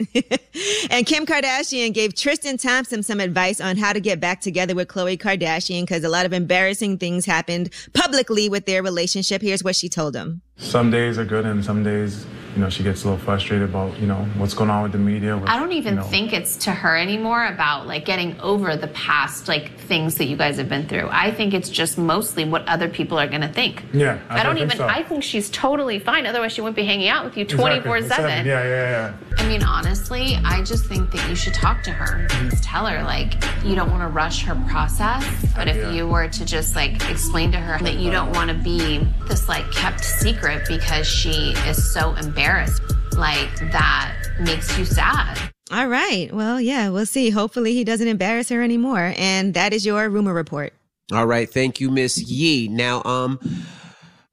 And Kim Kardashian gave Tristan Thompson some advice on how to get back together with Khloe Kardashian because a lot of embarrassing things happened publicly with their relationship. Here's what she told him. Some days are good and some days, you know, she gets a little frustrated about, you know, what's going on with the media. With, I don't even you know. think it's to her anymore about like getting over the past, like things that you guys have been through. I think it's just mostly what other people are going to think. Yeah. I, I don't, don't even, think so. I think she's totally fine. Otherwise she wouldn't be hanging out with you twenty-four seven. Exactly. Yeah, yeah, yeah. I mean, honestly, I just think that you should talk to her. Just tell her, like, you don't want to rush her process. But if yeah. you were to just, like, explain to her that you don't want to be this, like, kept secret because she is so embarrassed, like, that makes you sad. All right. Well, yeah, we'll see. Hopefully he doesn't embarrass her anymore. And that is your rumor report. All right. Thank you, Miss Yee. Now, um...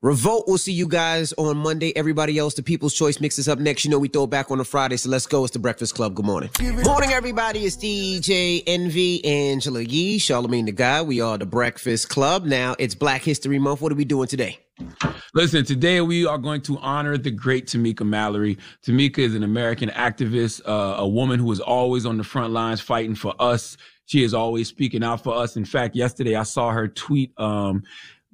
Revolt, we'll see you guys on Monday. Everybody else, the People's Choice mixes up next. You know we throw it back on a Friday, so let's go. It's The Breakfast Club. Good morning. Morning, everybody. It's D J Envy, Angela Yee, Charlamagne Tha God. We are The Breakfast Club. Now, it's Black History Month. What are we doing today? Listen, today we are going to honor the great Tamika Mallory. Tamika is an American activist, uh, a woman who is always on the front lines fighting for us. She is always speaking out for us. In fact, yesterday I saw her tweet... Um,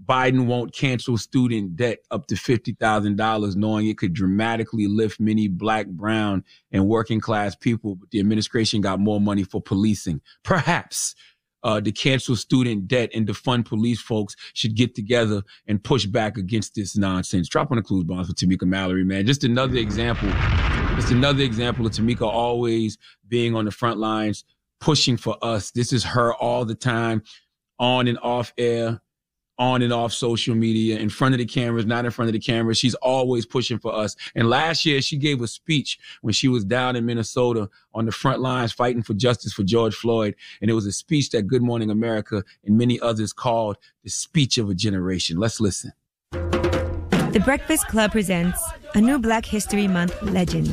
Biden won't cancel student debt up to fifty thousand dollars, knowing it could dramatically lift many black, brown, and working class people. But the administration got more money for policing. Perhaps uh, to cancel student debt and defund police folks should get together and push back against this nonsense. Drop on the clues bombs for Tamika Mallory, man. Just another example. Just another example of Tamika always being on the front lines, pushing for us. This is her all the time, on and off air, on and off social media, in front of the cameras, not in front of the cameras. She's always pushing for us. And last year, she gave a speech when she was down in Minnesota on the front lines fighting for justice for George Floyd. And it was a speech that Good Morning America and many others called the speech of a generation. Let's listen. The Breakfast Club presents a new Black History Month legend.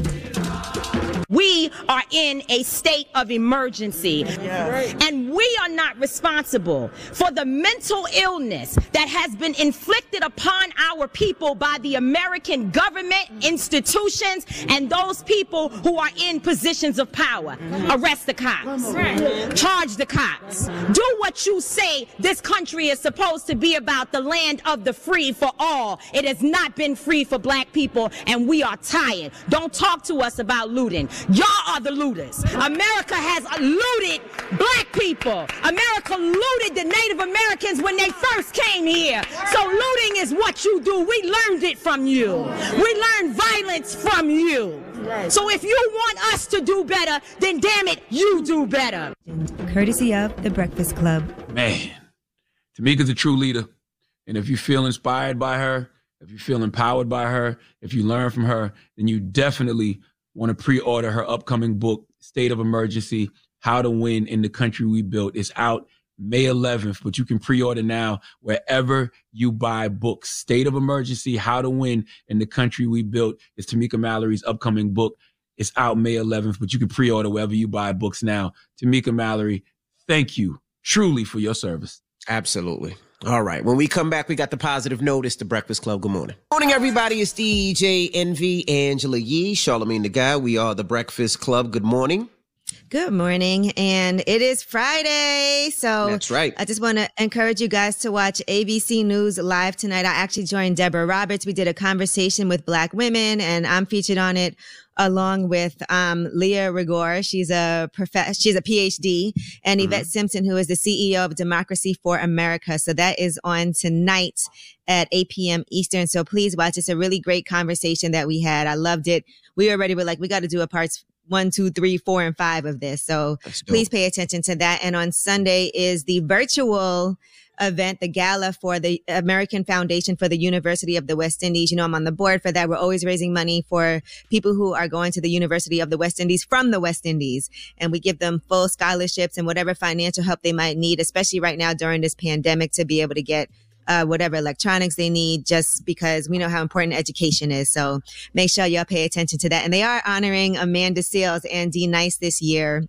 We are in a state of emergency, yeah. and we are not responsible for the mental illness that has been inflicted upon our people by the American government, institutions, and those people who are in positions of power. Arrest the cops. Charge the cops. Do what you say this country is supposed to be about, the land of the free for all. It has not been free for black people, and we are tired. Don't talk to us about looting. Y'all are the looters. America has looted black people. America looted the Native Americans when they first came here. So looting is what you do. We learned it from you. We learned violence from you. So if you want us to do better, then damn it, you do better. Courtesy of The Breakfast Club. Man, Tamika's a true leader. And if you feel inspired by her, if you feel empowered by her, if you learn from her, then you definitely want to pre-order her upcoming book, State of Emergency, How to Win in the Country We Built. It's out May eleventh, but you can pre-order now wherever you buy books. State of Emergency, How to Win in the Country We Built is Tamika Mallory's upcoming book. It's out May eleventh, but you can pre-order wherever you buy books now. Tamika Mallory, thank you truly for your service. Absolutely. All right. When we come back, we got the positive notice, The Breakfast Club. Good morning. Good morning, everybody. It's D J Envy, Angela Yee, Charlamagne Tha God. We are The Breakfast Club. Good morning. Good morning. And it is Friday. So that's right. I just want to encourage you guys to watch A B C News Live tonight. I actually joined Deborah Roberts. We did a conversation with black women, and I'm featured on it along with um, Leah Rigor. She's a prof- she's a P H D, and Yvette mm-hmm. Simpson, who is the C E O of Democracy for America. So that is on tonight at eight p.m. Eastern. So please watch. It's a really great conversation that we had. I loved it. We already were like, we got to do a parts one, two, three, four, and five of this. So please pay attention to that. And on Sunday is the virtual event, the gala for the American Foundation for the University of the West Indies. You know, I'm on the board for that. We're always raising money for people who are going to the University of the West Indies from the West Indies. And we give them full scholarships and whatever financial help they might need, especially right now during this pandemic, to be able to get Uh, whatever electronics they need, just because we know how important education is. So make sure y'all pay attention to that. And they are honoring Amanda Seales and D-Nice this year,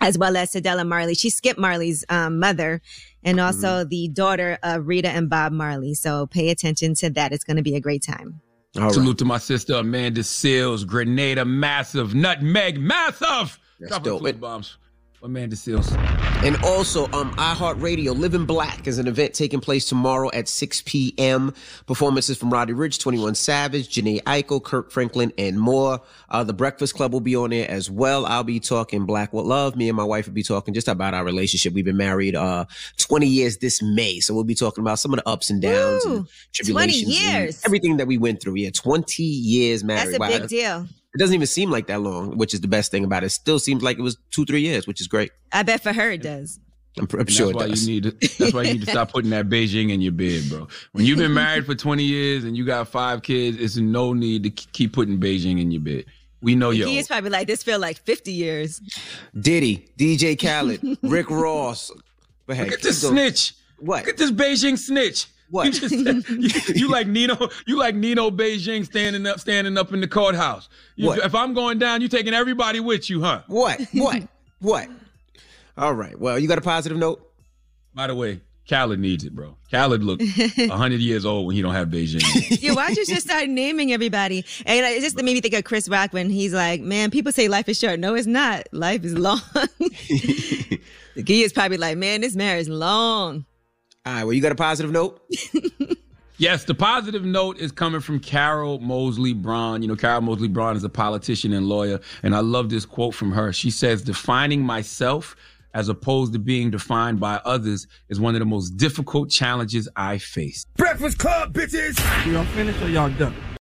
as well as Cedella Marley. She's Skip Marley's um, mother, and also mm-hmm. the daughter of Rita and Bob Marley. So pay attention to that. It's going to be a great time. All Salute right. to my sister Amanda Seales, Grenada, massive, nutmeg, massive. That's dope. It. Bombs. Amanda Seales. And also, um, iHeartRadio, Living Black is an event taking place tomorrow at six p.m. Performances from Roddy Ricch, twenty-one Savage, Jhené Aiko, Kirk Franklin, and more. Uh, the Breakfast Club will be on there as well. I'll be talking Black with Love. Me and my wife will be talking just about our relationship. We've been married uh, twenty years this May, so we'll be talking about some of the ups and downs, Ooh, and tribulations, twenty years. And everything that we went through. Yeah, twenty years married. That's a wow. big deal. It doesn't even seem like that long, which is the best thing about it. It still seems like it was two, three years, which is great. I bet for her it does. I'm, I'm sure it does. You need to, that's why you need to stop putting that Beijing in your bed, bro. When you've been married for twenty years and you got five kids, it's no need to keep putting Beijing in your bed. We know you. He is probably like, this feel like fifty years. Diddy, D J Khaled, Rick Ross. But hey, look at this snitch. What? Look at this Beijing snitch. What? You, just, you, you like Nino? You like Nino Beijing standing up, standing up in the courthouse? You, what? If I'm going down, you taking everybody with you, huh? What? What? What? All right. Well, you got a positive note. By the way, Khaled needs it, bro. Khaled looked one hundred years old when he don't have Beijing. Yeah, why don't you just start naming everybody? And it just made me think of Chris Rock when he's like, man, people say life is short. No, it's not. Life is long. The guy is probably like, man, this marriage is long. All right, well, you got a positive note? Yes, the positive note is coming from Carol Mosley Braun. You know, Carol Mosley Braun is a politician and lawyer, and I love this quote from her. She says, defining myself as opposed to being defined by others is one of the most difficult challenges I face. Breakfast Club, bitches! Y'all finished or y'all done?